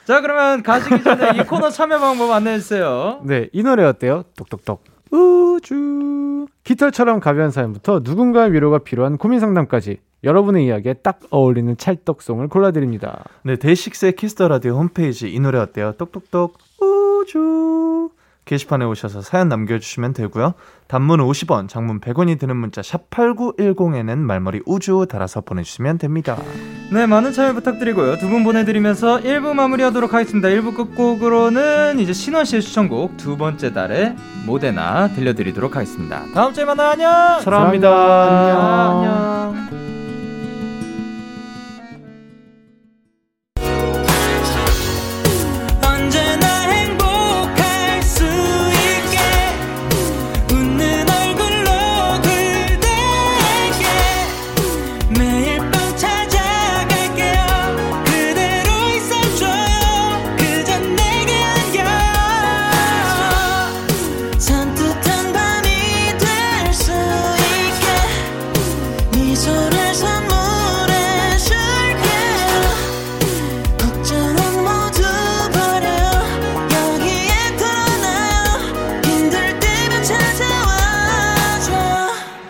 자 그러면 가시기 전에 이 코너 참여 방법 안내해주세요. 네, 이 노래 어때요? 똑똑똑 우주 깃털처럼 가벼운 사연부터 누군가의 위로가 필요한 고민 상담까지 여러분의 이야기에 딱 어울리는 찰떡송을 골라드립니다. 네, 데이식스의 키스 더 라디오 홈페이지 이 노래 어때요? 똑똑똑 우주 게시판에 오셔서 사연 남겨주시면 되고요. 단문 오십 원, 장문 백 원이 드는 문자 샵팔구일공에는 말머리 우주 달아서 보내주시면 됩니다. 네, 많은 참여 부탁드리고요. 두 분 보내드리면서 일 부 마무리하도록 하겠습니다. 일 부 끝곡으로는 이제 신원씨의 추천곡 두 번째 달의 모데나 들려드리도록 하겠습니다. 다음 주에 만나요. 안녕. 사랑합니다. 사랑합니다. 안녕. 안녕.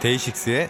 데이식스의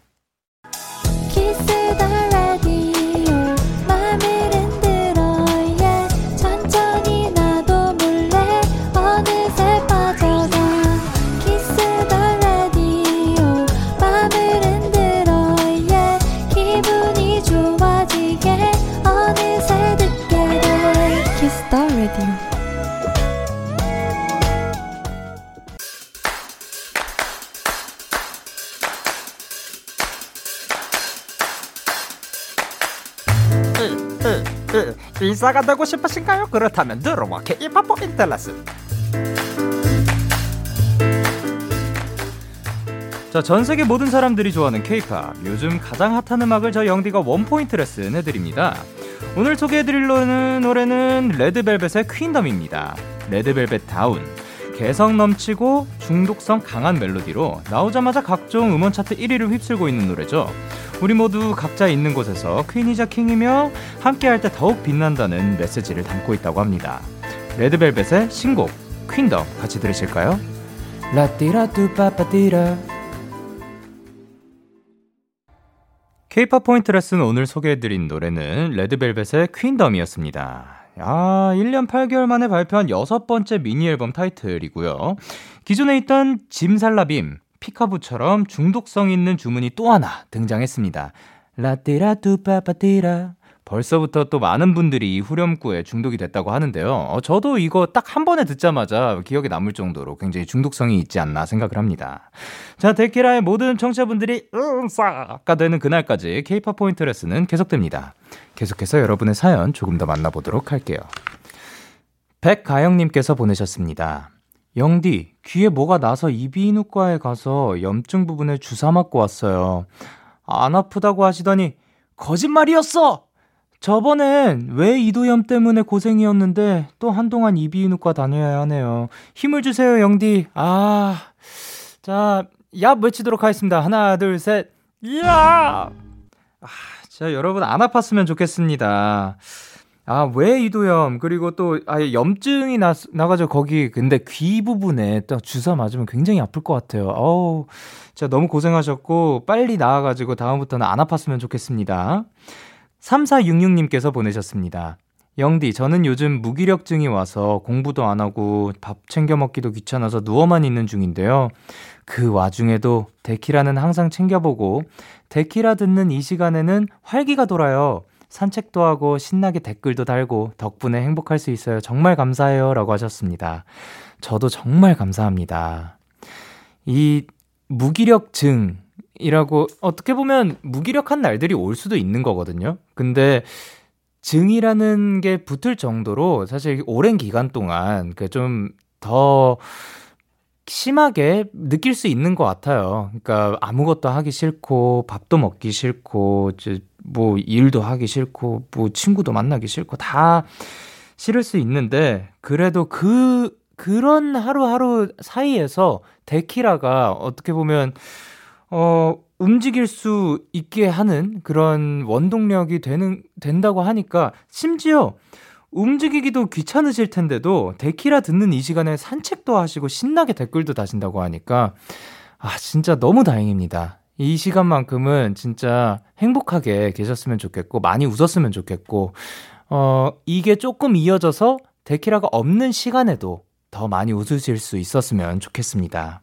이사가 되고 싶으신가요? 그렇다면 들어와 케이팝 인터레스. 자, 전 세계 모든 사람들이 좋아하는 케이팝, 요즘 가장 핫한 음악을 저 영디가 원포인트 레슨 해드립니다. 오늘 소개해드릴 노래는 레드벨벳의 퀸덤입니다. 레드벨벳 다운, 개성 넘치고 중독성 강한 멜로디로 나오자마자 각종 음원 차트 일 위를 휩쓸고 있는 노래죠. 우리 모두 각자 있는 곳에서 퀸이자 킹이며 함께할 때 더욱 빛난다는 메시지를 담고 있다고 합니다. 레드벨벳의 신곡 퀸덤 같이 들으실까요? 라띠라뚜빠빠띠라. K-팝 포인트 레슨 오늘 소개해드린 노래는 레드벨벳의 퀸덤이었습니다. 아, 일 년 팔 개월 만에 발표한 여섯 번째 미니앨범 타이틀이고요. 기존에 있던 짐살라빔, 피카부처럼 중독성 있는 주문이 또 하나 등장했습니다. 라띠라뚜빠빠띠라. 벌써부터 또 많은 분들이 이 후렴구에 중독이 됐다고 하는데요. 어, 저도 이거 딱 한 번에 듣자마자 기억에 남을 정도로 굉장히 중독성이 있지 않나 생각을 합니다. 자, 데키라의 모든 청취자분들이 으싸가 되는 그날까지 K-팝 포인트 레슨은 계속됩니다. 계속해서 여러분의 사연 조금 더 만나보도록 할게요. 백가영님께서 보내셨습니다. 영디, 귀에 뭐가 나서 이비인후과에 가서 염증 부분에 주사 맞고 왔어요. 안 아프다고 하시더니 거짓말이었어! 저번엔 왜 이도염 때문에 고생이었는데 또 한동안 이비인후과 다녀야 하네요. 힘을 주세요, 영디. 아, 자, 얍 외치도록 하겠습니다. 하나, 둘, 셋, 야! 아, 자, 여러분 안 아팠으면 좋겠습니다. 아, 왜 이도염? 그리고 또 아예 염증이 나, 나가지고 거기 근데 귀 부분에 또 주사 맞으면 굉장히 아플 것 같아요. 어우, 진짜 너무 고생하셨고 빨리 나아가지고 다음부터는 안 아팠으면 좋겠습니다. 삼사육육님께서 보내셨습니다. 영디, 저는 요즘 무기력증이 와서 공부도 안 하고 밥 챙겨 먹기도 귀찮아서 누워만 있는 중인데요. 그 와중에도 데키라는 항상 챙겨보고 데키라 듣는 이 시간에는 활기가 돌아요. 산책도 하고 신나게 댓글도 달고 덕분에 행복할 수 있어요. 정말 감사해요. 라고 하셨습니다. 저도 정말 감사합니다. 이 무기력증이라고 어떻게 보면 무기력한 날들이 올 수도 있는 거거든요. 근데 증이라는 게 붙을 정도로 사실 오랜 기간 동안 좀 더 심하게 느낄 수 있는 것 같아요. 그러니까 아무것도 하기 싫고 밥도 먹기 싫고 뭐 일도 하기 싫고 뭐 친구도 만나기 싫고 다 싫을 수 있는데 그래도 그 그런 하루하루 사이에서 데키라가 어떻게 보면 어. 움직일 수 있게 하는 그런 원동력이 되는, 된다고 하니까 심지어 움직이기도 귀찮으실 텐데도 데키라 듣는 이 시간에 산책도 하시고 신나게 댓글도 다신다고 하니까 아 진짜 너무 다행입니다. 이 시간만큼은 진짜 행복하게 계셨으면 좋겠고 많이 웃었으면 좋겠고 어, 이게 조금 이어져서 데키라가 없는 시간에도 더 많이 웃으실 수 있었으면 좋겠습니다.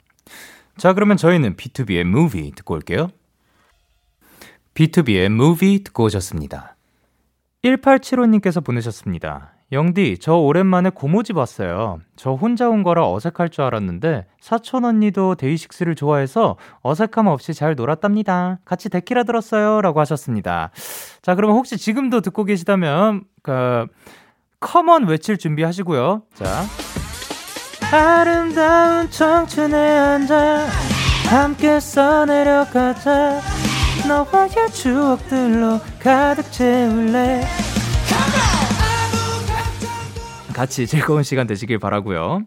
자, 그러면 저희는 비투비의 무비 듣고 올게요. 비투비의 무비 듣고 오셨습니다. 일팔칠오님께서 보내셨습니다. 영디, 저 오랜만에 고모집 왔어요. 저 혼자 온 거라 어색할 줄 알았는데 사촌 언니도 데이식스를 좋아해서 어색함 없이 잘 놀았답니다. 같이 데키라 들었어요. 라고 하셨습니다. 자, 그러면 혹시 지금도 듣고 계시다면 그, 컴온 외칠 준비하시고요. 자, 아름다운 청춘에 앉아 함께 써내려가자. 너와의 추억들로 가득 채울래. 같이 즐거운 시간 되시길 바라고요.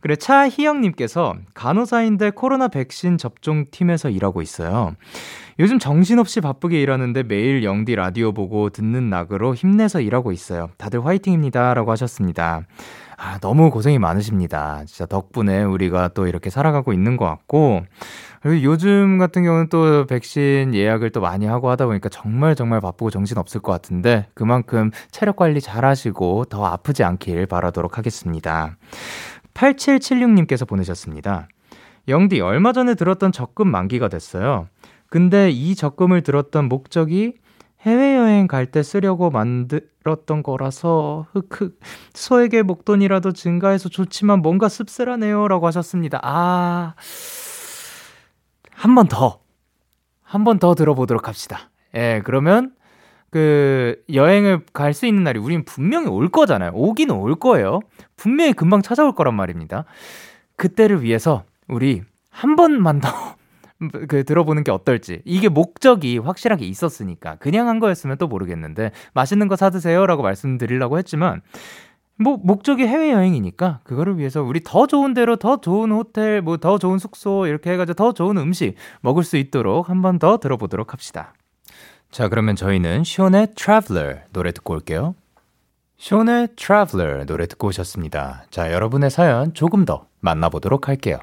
그래, 차희영님께서 간호사인데 코로나 백신 접종팀에서 일하고 있어요. 요즘 정신없이 바쁘게 일하는데 매일 영디 라디오 보고 듣는 낙으로 힘내서 일하고 있어요. 다들 화이팅입니다. 라고 하셨습니다. 아, 너무 고생이 많으십니다. 진짜 덕분에 우리가 또 이렇게 살아가고 있는 것 같고 그리고 요즘 같은 경우는 또 백신 예약을 또 많이 하고 하다 보니까 정말 정말 바쁘고 정신없을 것 같은데 그만큼 체력관리 잘하시고 더 아프지 않길 바라도록 하겠습니다. 팔칠칠육님께서 보내셨습니다. 영디, 얼마 전에 들었던 적금 만기가 됐어요. 근데 이 적금을 들었던 목적이 해외여행 갈 때 쓰려고 만들었던 거라서 흑흑 소액의 목돈이라도 증가해서 좋지만 뭔가 씁쓸하네요. 라고 하셨습니다. 아, 한 번 더, 한 번 더 들어보도록 합시다. 예, 그러면 그 여행을 갈 수 있는 날이 우린 분명히 올 거잖아요. 오기는 올 거예요. 분명히 금방 찾아올 거란 말입니다. 그때를 위해서 우리 한 번만 더 그 들어보는 게 어떨지. 이게 목적이 확실하게 있었으니까 그냥 한 거였으면 또 모르겠는데 맛있는 거 사드세요 라고 말씀드리려고 했지만 뭐 목적이 해외여행이니까 그거를 위해서 우리 더 좋은 데로 더 좋은 호텔 뭐 더 좋은 숙소 이렇게 해가지고 더 좋은 음식 먹을 수 있도록 한 번 더 들어보도록 합시다. 자, 그러면 저희는 Shonet Traveler 노래 듣고 올게요. Shonet Traveler 노래 듣고 오셨습니다. 자, 여러분의 사연 조금 더 만나보도록 할게요.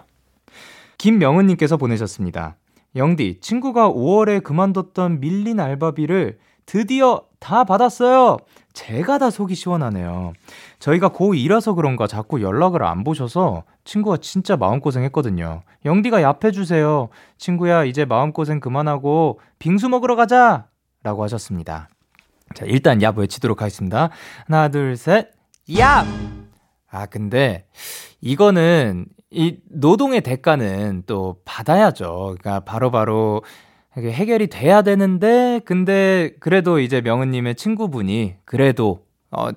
김명은님께서 보내셨습니다. 영디, 친구가 오월에 그만뒀던 밀린 알바비를 드디어 다 받았어요. 제가 다 속이 시원하네요. 저희가 고이라서 그런가 자꾸 연락을 안 보셔서 친구가 진짜 마음고생했거든요. 영디가 얍해주세요. 친구야, 이제 마음고생 그만하고 빙수 먹으러 가자. 라고 하셨습니다. 자, 일단 얍 외치도록 하겠습니다. 하나, 둘, 셋. 얍! 아, 근데 이거는 이 노동의 대가는 또 받아야죠. 그러니까 바로바로 바로 해결이 돼야 되는데 근데 그래도 이제 명은님의 친구분이 그래도 어,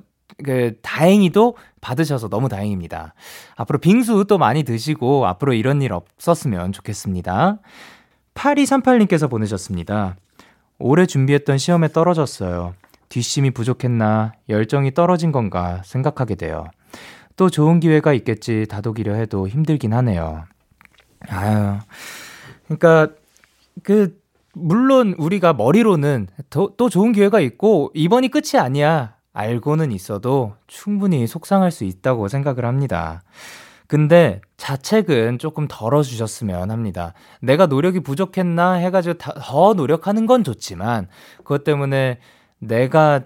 그 다행히도 받으셔서 너무 다행입니다. 앞으로 빙수 또 많이 드시고 앞으로 이런 일 없었으면 좋겠습니다. 팔이삼팔님께서 보내셨습니다. 올해 준비했던 시험에 떨어졌어요. 뒷심이 부족했나 열정이 떨어진 건가 생각하게 돼요. 또 좋은 기회가 있겠지 다독이려 해도 힘들긴 하네요. 아유, 그러니까 그 물론 우리가 머리로는 더, 또 좋은 기회가 있고 이번이 끝이 아니야 알고는 있어도 충분히 속상할 수 있다고 생각을 합니다. 근데 자책은 조금 덜어주셨으면 합니다. 내가 노력이 부족했나 해가지고 다, 더 노력하는 건 좋지만 그것 때문에 내가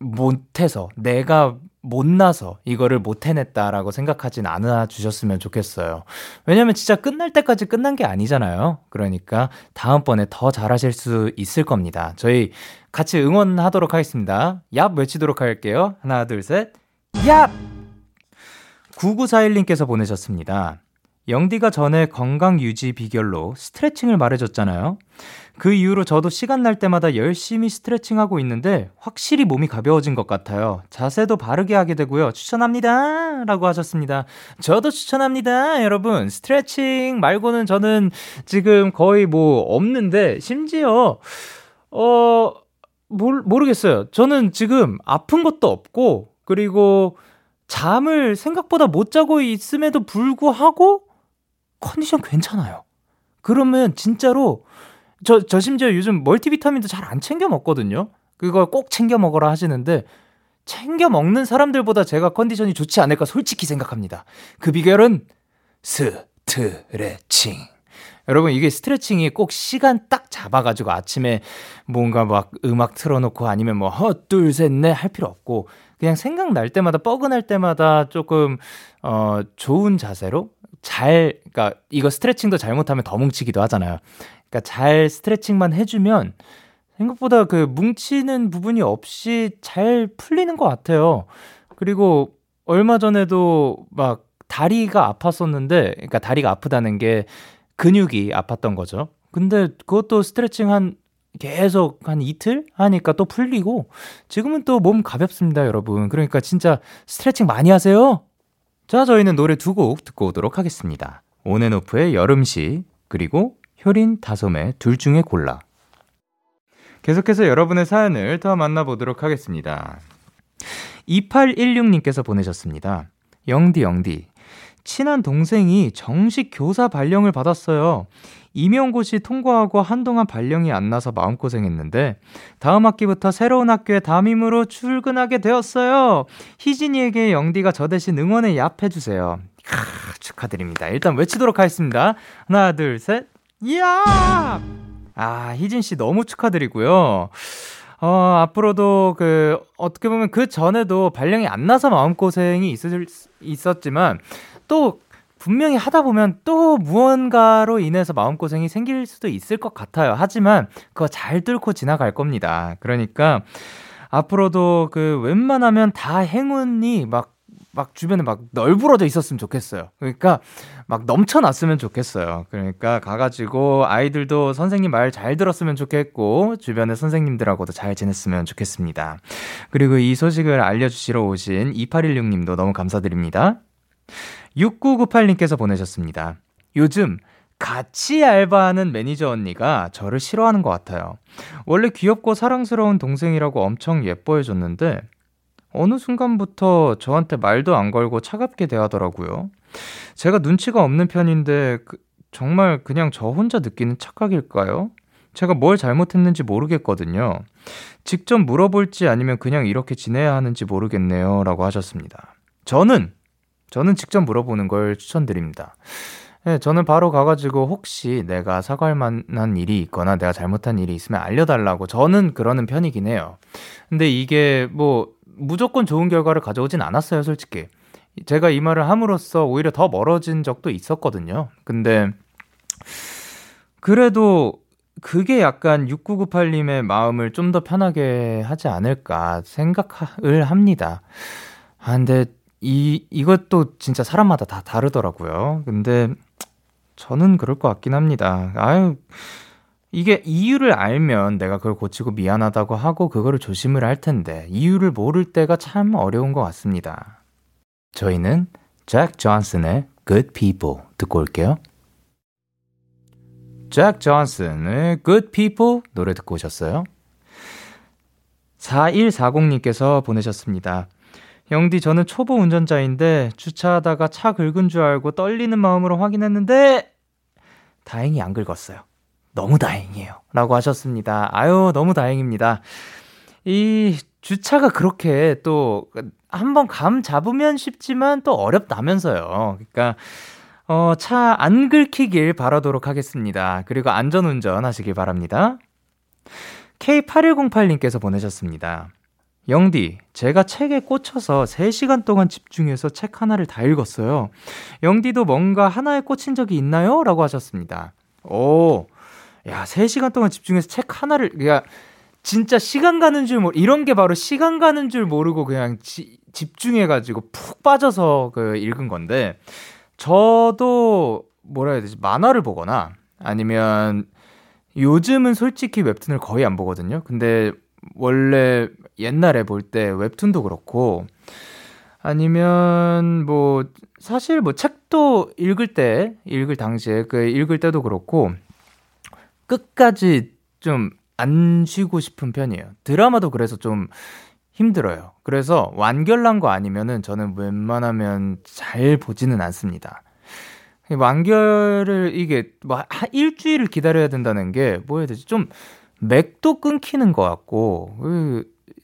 못해서, 내가 못나서 이거를 못 해냈다라고 생각하진 않아 주셨으면 좋겠어요. 왜냐면 진짜 끝날 때까지 끝난 게 아니잖아요. 그러니까 다음번에 더 잘하실 수 있을 겁니다. 저희 같이 응원하도록 하겠습니다. 얍 외치도록 할게요. 하나, 둘, 셋. 얍! 구구사일님께서 보내셨습니다. 영디가 전에 건강 유지 비결로 스트레칭을 말해줬잖아요. 그 이후로 저도 시간 날 때마다 열심히 스트레칭하고 있는데 확실히 몸이 가벼워진 것 같아요. 자세도 바르게 하게 되고요. 추천합니다. 라고 하셨습니다. 저도 추천합니다. 여러분, 스트레칭 말고는 저는 지금 거의 뭐 없는데, 심지어 어... 모르, 모르겠어요. 저는 지금 아픈 것도 없고, 그리고 잠을 생각보다 못 자고 있음에도 불구하고 컨디션 괜찮아요. 그러면 진짜로 저, 저 심지어 요즘 멀티비타민도 잘 안 챙겨 먹거든요. 그걸 꼭 챙겨 먹어라 하시는데 챙겨 먹는 사람들보다 제가 컨디션이 좋지 않을까 솔직히 생각합니다. 그 비결은 스트레칭. 여러분, 이게 스트레칭이 꼭 시간 딱 잡아가지고 아침에 뭔가 막 음악 틀어놓고 아니면 뭐 헛, 둘, 셋, 넷 할 필요 없고, 그냥 생각날 때마다, 뻐근할 때마다 조금 어, 좋은 자세로 잘, 그러니까 이거 스트레칭도 잘못하면 더 뭉치기도 하잖아요. 그러니까 잘 스트레칭만 해주면 생각보다 그 뭉치는 부분이 없이 잘 풀리는 것 같아요. 그리고 얼마 전에도 막 다리가 아팠었는데, 그러니까 다리가 아프다는 게 근육이 아팠던 거죠. 근데 그것도 스트레칭 한 계속 한 이틀 하니까 또 풀리고 지금은 또 몸 가볍습니다, 여러분. 그러니까 진짜 스트레칭 많이 하세요. 자, 저희는 노래 두 곡 듣고 오도록 하겠습니다. 온앤오프의 여름시, 그리고 효린 다솜의 둘 중에 골라. 계속해서 여러분의 사연을 더 만나보도록 하겠습니다. 이팔일육님께서 보내셨습니다. 영디 영디, 친한 동생이 정식 교사 발령을 받았어요. 임용고시 통과하고 한동안 발령이 안 나서 마음고생했는데 다음 학기부터 새로운 학교에 담임으로 출근하게 되었어요. 희진이에게 영디가 저 대신 응원에 얍해주세요. 아, 축하드립니다. 일단 외치도록 하겠습니다. 하나, 둘, 셋. 야! 아, 희진씨 너무 축하드리고요. 어, 앞으로도 그 어떻게 보면 그 전에도 발령이 안 나서 마음고생이 있을, 있었지만 또 분명히 하다 보면 또 무언가로 인해서 마음고생이 생길 수도 있을 것 같아요. 하지만 그거 잘 뚫고 지나갈 겁니다. 그러니까 앞으로도 그 웬만하면 다 행운이 막, 막 주변에 막 널브러져 있었으면 좋겠어요. 그러니까 막 넘쳐났으면 좋겠어요. 그러니까 가가지고 아이들도 선생님 말 잘 들었으면 좋겠고 주변의 선생님들하고도 잘 지냈으면 좋겠습니다. 그리고 이 소식을 알려주시러 오신 이팔일육님도 너무 감사드립니다. 육구구팔님께서 보내셨습니다. 요즘 같이 알바하는 매니저 언니가 저를 싫어하는 것 같아요. 원래 귀엽고 사랑스러운 동생이라고 엄청 예뻐해줬는데 어느 순간부터 저한테 말도 안 걸고 차갑게 대하더라고요. 제가 눈치가 없는 편인데 그, 정말 그냥 저 혼자 느끼는 착각일까요? 제가 뭘 잘못했는지 모르겠거든요. 직접 물어볼지 아니면 그냥 이렇게 지내야 하는지 모르겠네요. 라고 하셨습니다. 저는 저는 직접 물어보는 걸 추천드립니다. 네, 저는 바로 가가지고 혹시 내가 사과할 만한 일이 있거나 내가 잘못한 일이 있으면 알려달라고 저는 그러는 편이긴 해요. 근데 이게 뭐 무조건 좋은 결과를 가져오진 않았어요, 솔직히. 제가 이 말을 함으로써 오히려 더 멀어진 적도 있었거든요. 근데 그래도 그게 약간 육구구팔님의 마음을 좀 더 편하게 하지 않을까 생각을 합니다. 아, 근데 이, 이것도 진짜 사람마다 다 다르더라고요. 근데 저는 그럴 것 같긴 합니다. 아유, 이게 이유를 알면 내가 그걸 고치고 미안하다고 하고 그거를 조심을 할 텐데, 이유를 모를 때가 참 어려운 것 같습니다. 저희는 잭 존슨의 Good People 듣고 올게요. 잭 존슨의 Good People 노래 듣고 오셨어요. 사일사공님께서 보내셨습니다. 영디, 저는 초보 운전자인데 주차하다가 차 긁은 줄 알고 떨리는 마음으로 확인했는데 다행히 안 긁었어요. 너무 다행이에요. 라고 하셨습니다. 아유, 너무 다행입니다. 이 주차가 그렇게 또 한번 감 잡으면 쉽지만 또 어렵다면서요. 그러니까 어, 차 안 긁히길 바라도록 하겠습니다. 그리고 안전운전 하시길 바랍니다. 케이팔일공팔님께서 보내셨습니다. 영디, 제가 책에 꽂혀서 세 시간 동안 집중해서 책 하나를 다 읽었어요. 영디도 뭔가 하나에 꽂힌 적이 있나요? 라고 하셨습니다. 오, 야, 세 시간 동안 집중해서 책 하나를, 야, 진짜 시간 가는 줄 모르, 이런 게 바로 시간 가는 줄 모르고 그냥 지, 집중해가지고 푹 빠져서 그 읽은 건데, 저도 뭐라 해야 되지, 만화를 보거나 아니면 요즘은 솔직히 웹툰을 거의 안 보거든요. 근데 원래 옛날에 볼 때 웹툰도 그렇고 아니면 뭐 사실 뭐 책도 읽을 때 읽을 당시에 그 읽을 때도 그렇고 끝까지 좀 안 쉬고 싶은 편이에요. 드라마도 그래서 좀 힘들어요. 그래서 완결난 거 아니면은 저는 웬만하면 잘 보지는 않습니다. 완결을 이게 뭐 일주일을 기다려야 된다는 게 뭐 해야 되지? 좀 맥도 끊기는 것 같고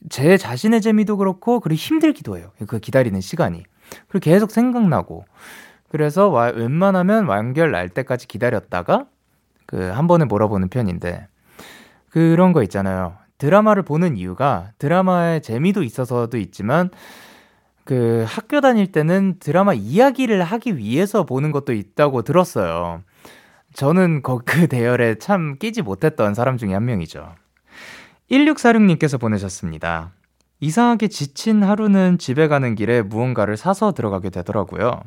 제 자신의 재미도 그렇고 그리고 힘들기도 해요. 그 기다리는 시간이. 그리고 계속 생각나고 그래서 웬만하면 완결 날 때까지 기다렸다가 그 한 번에 몰아보는 편인데 그런 거 있잖아요. 드라마를 보는 이유가 드라마의 재미도 있어서도 있지만 그 학교 다닐 때는 드라마 이야기를 하기 위해서 보는 것도 있다고 들었어요. 저는 그 대열에 참 끼지 못했던 사람 중에 한 명이죠. 일육사육님께서 보내셨습니다. 이상하게 지친 하루는 집에 가는 길에 무언가를 사서 들어가게 되더라고요.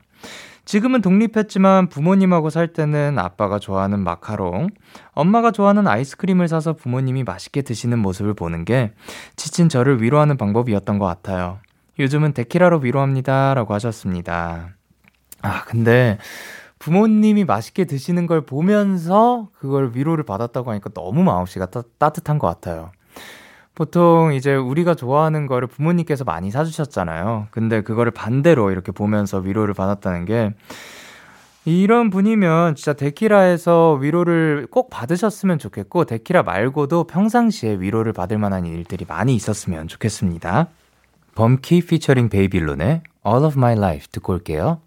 지금은 독립했지만 부모님하고 살 때는 아빠가 좋아하는 마카롱, 엄마가 좋아하는 아이스크림을 사서 부모님이 맛있게 드시는 모습을 보는 게 지친 저를 위로하는 방법이었던 것 같아요. 요즘은 데키라로 위로합니다 라고 하셨습니다. 아 근데 부모님이 맛있게 드시는 걸 보면서 그걸 위로를 받았다고 하니까 너무 마음씨가 따, 따뜻한 것 같아요. 보통 이제 우리가 좋아하는 거를 부모님께서 많이 사주셨잖아요. 근데 그거를 반대로 이렇게 보면서 위로를 받았다는 게 이런 분이면 진짜 데키라에서 위로를 꼭 받으셨으면 좋겠고 데키라 말고도 평상시에 위로를 받을 만한 일들이 많이 있었으면 좋겠습니다. 범키 피처링 베이빌론의 All of My Life 듣고 올게요.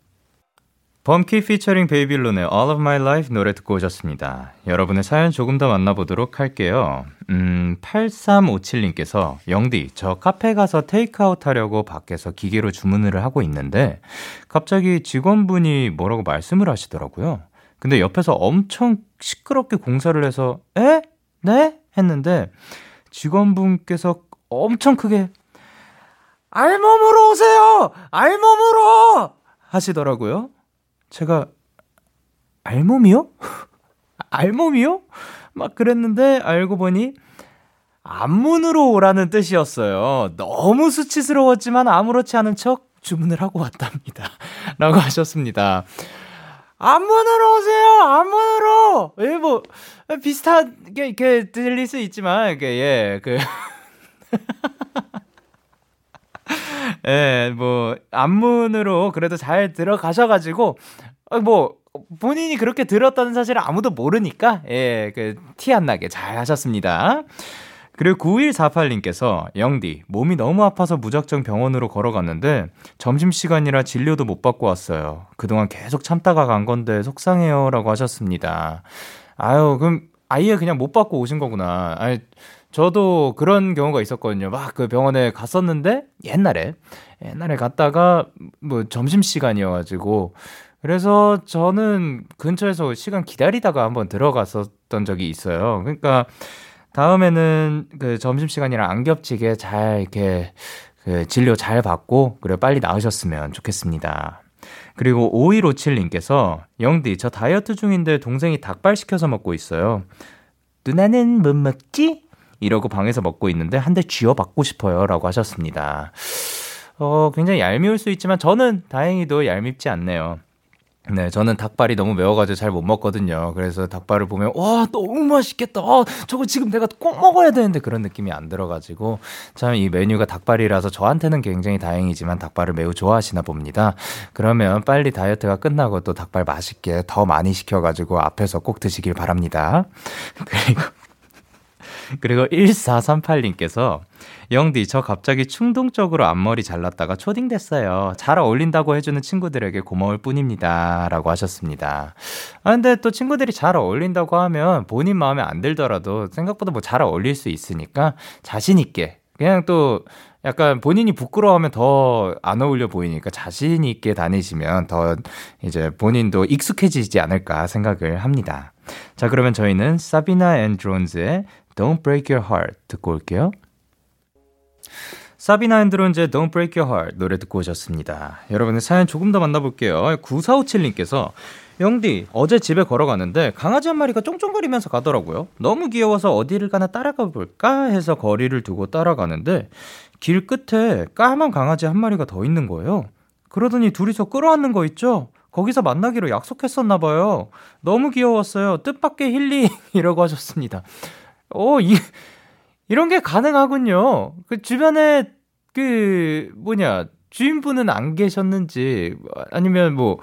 범키 피처링 베이빌론의 All of My Life 노래 듣고 오셨습니다. 여러분의 사연 조금 더 만나보도록 할게요. 음, 팔삼오칠님께서 영디, 저 카페 가서 테이크아웃 하려고 밖에서 기계로 주문을 하고 있는데 갑자기 직원분이 뭐라고 말씀을 하시더라고요. 근데 옆에서 엄청 시끄럽게 공사를 해서 에? 네? 했는데 직원분께서 엄청 크게 알몸으로 오세요! 알몸으로! 하시더라고요. 제가 알몸이요? 알몸이요? 막 그랬는데 알고 보니 앞문으로 오라는 뜻이었어요. 너무 수치스러웠지만 아무렇지 않은 척 주문을 하고 왔답니다. 라고 하셨습니다. 앞문으로 오세요! 앞문으로! 예, 뭐 비슷하게 이렇게 들릴 수 있지만 이렇게 예, 그 예, 뭐 앞문으로 그래도 잘 들어가셔가지고 뭐 본인이 그렇게 들었다는 사실을 아무도 모르니까 예, 그 티 안 나게 잘 하셨습니다. 그리고 구일사팔님께서 영디, 몸이 너무 아파서 무작정 병원으로 걸어갔는데 점심시간이라 진료도 못 받고 왔어요. 그동안 계속 참다가 간 건데 속상해요 라고 하셨습니다. 아유, 그럼 아예 그냥 못 받고 오신 거구나. 아니, 저도 그런 경우가 있었거든요. 막 그 병원에 갔었는데 옛날에 옛날에 갔다가 뭐 점심시간이어가지고 그래서 저는 근처에서 시간 기다리다가 한번 들어갔었던 적이 있어요. 그러니까 다음에는 그 점심시간이랑 안 겹치게 잘 이렇게 그 진료 잘 받고 그리고 빨리 나으셨으면 좋겠습니다. 그리고 오일오칠님께서 영디, 저 다이어트 중인데 동생이 닭발 시켜서 먹고 있어요. 누나는 못 먹지? 이러고 방에서 먹고 있는데 한 대 쥐어받고 싶어요 라고 하셨습니다. 어, 굉장히 얄미울 수 있지만 저는 다행히도 얄밉지 않네요. 네, 저는 닭발이 너무 매워가지고 잘 못 먹거든요. 그래서 닭발을 보면 와 너무 맛있겠다, 아, 저거 지금 내가 꼭 먹어야 되는데 그런 느낌이 안 들어가지고 참 이 메뉴가 닭발이라서 저한테는 굉장히 다행이지만 닭발을 매우 좋아하시나 봅니다. 그러면 빨리 다이어트가 끝나고 또 닭발 맛있게 더 많이 시켜가지고 앞에서 꼭 드시길 바랍니다. 그리고 그리고 일사삼팔님께서 영디, 저 갑자기 충동적으로 앞머리 잘랐다가 초딩됐어요. 잘 어울린다고 해주는 친구들에게 고마울 뿐입니다 라고 하셨습니다. 아, 근데 또 친구들이 잘 어울린다고 하면 본인 마음에 안 들더라도 생각보다 뭐 잘 어울릴 수 있으니까 자신 있게 그냥 또 약간 본인이 부끄러워하면 더 안 어울려 보이니까 자신 있게 다니시면 더 이제 본인도 익숙해지지 않을까 생각을 합니다. 자, 그러면 저희는 사비나 앤 드론즈의 Don't Break Your Heart 듣고 올게요. 사비나 앤 드론즈의 Don't Break Your Heart 노래 듣고 오셨습니다. 여러분의 사연 조금 더 만나볼게요. 구사오칠님께서 영디, 어제 집에 걸어가는데 강아지 한 마리가 쫑쫑거리면서 가더라고요. 너무 귀여워서 어디를 가나 따라가 볼까 해서 거리를 두고 따라가는데 길 끝에 까만 강아지 한 마리가 더 있는 거예요. 그러더니 둘이서 끌어안는 거 있죠? 거기서 만나기로 약속했었나 봐요. 너무 귀여웠어요. 뜻밖의 힐링이라고 하셨습니다. 오, 이, 이런 게 가능하군요. 그 주변에 그 뭐냐 주인분은 안 계셨는지 아니면 뭐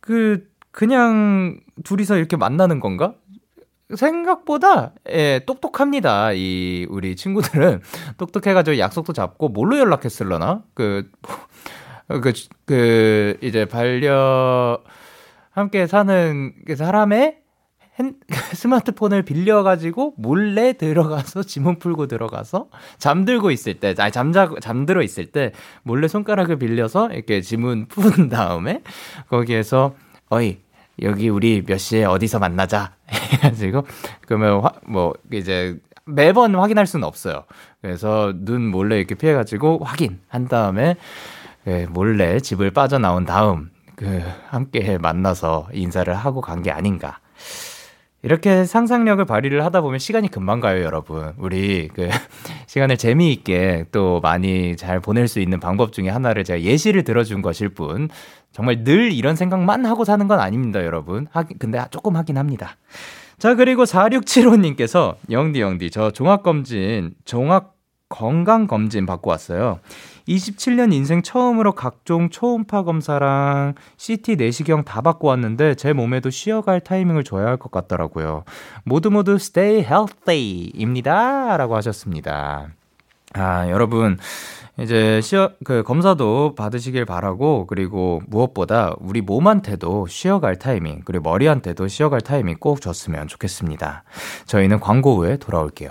그 그냥 둘이서 이렇게 만나는 건가? 생각보다 예, 똑똑합니다. 이 우리 친구들은 똑똑해가지고 약속도 잡고 뭘로 연락했을러나? 그, 그, 그 이제 반려 함께 사는 그 사람의 핸, 스마트폰을 빌려가지고 몰래 들어가서 지문 풀고 들어가서 잠들고 있을 때, 아니 잠자 잠들어 있을 때 몰래 손가락을 빌려서 이렇게 지문 푼 다음에 거기에서 어이, 여기 우리 몇 시에 어디서 만나자. 해가지고, 그러면, 화, 뭐, 이제, 매번 확인할 수는 없어요. 그래서 눈 몰래 이렇게 피해가지고 확인한 다음에, 예, 몰래 집을 빠져나온 다음, 그, 함께 만나서 인사를 하고 간 게 아닌가. 이렇게 상상력을 발휘를 하다 보면 시간이 금방 가요, 여러분. 우리, 그, 시간을 재미있게 또 많이 잘 보낼 수 있는 방법 중에 하나를 제가 예시를 들어준 것일 뿐, 정말 늘 이런 생각만 하고 사는 건 아닙니다, 여러분. 하, 근데 조금 하긴 합니다. 자, 그리고 사육칠오님께서, 영디, 영디, 저 종합검진, 종합 건강검진 받고 왔어요. 이십칠 년 인생 처음으로 각종 초음파 검사랑 씨티 내시경 다 받고 왔는데 제 몸에도 쉬어갈 타이밍을 줘야 할 것 같더라고요. 모두 모두 stay healthy입니다. 라고 하셨습니다. 아, 여러분 이제 쉬어, 그 검사도 받으시길 바라고 그리고 무엇보다 우리 몸한테도 쉬어갈 타이밍 그리고 머리한테도 쉬어갈 타이밍 꼭 줬으면 좋겠습니다. 저희는 광고 후에 돌아올게요.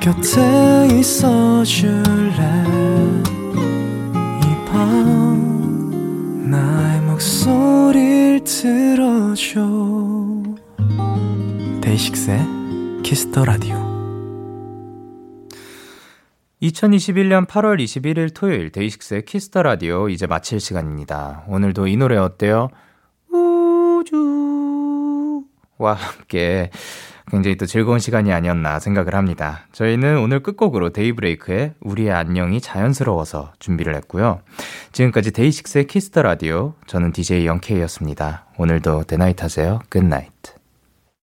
곁에 있어줄래. 이 밤 나의 목소리를 들어줘. 데이식스의 키스 더 라디오. 이천이십일년 팔월 이십일일 토요일 데이식스의 키스 더 라디오 이제 마칠 시간입니다. 오늘도 이 노래 어때요? 우주와 함께 굉장히 또 즐거운 시간이 아니었나 생각을 합니다. 저희는 오늘 끝곡으로 데이브레이크의 우리의 안녕이 자연스러워서 준비를 했고요. 지금까지 데이식스의 키스 더 라디오 저는 디제이 영케이였습니다. 오늘도 대나잇 하세요. 굿나잇.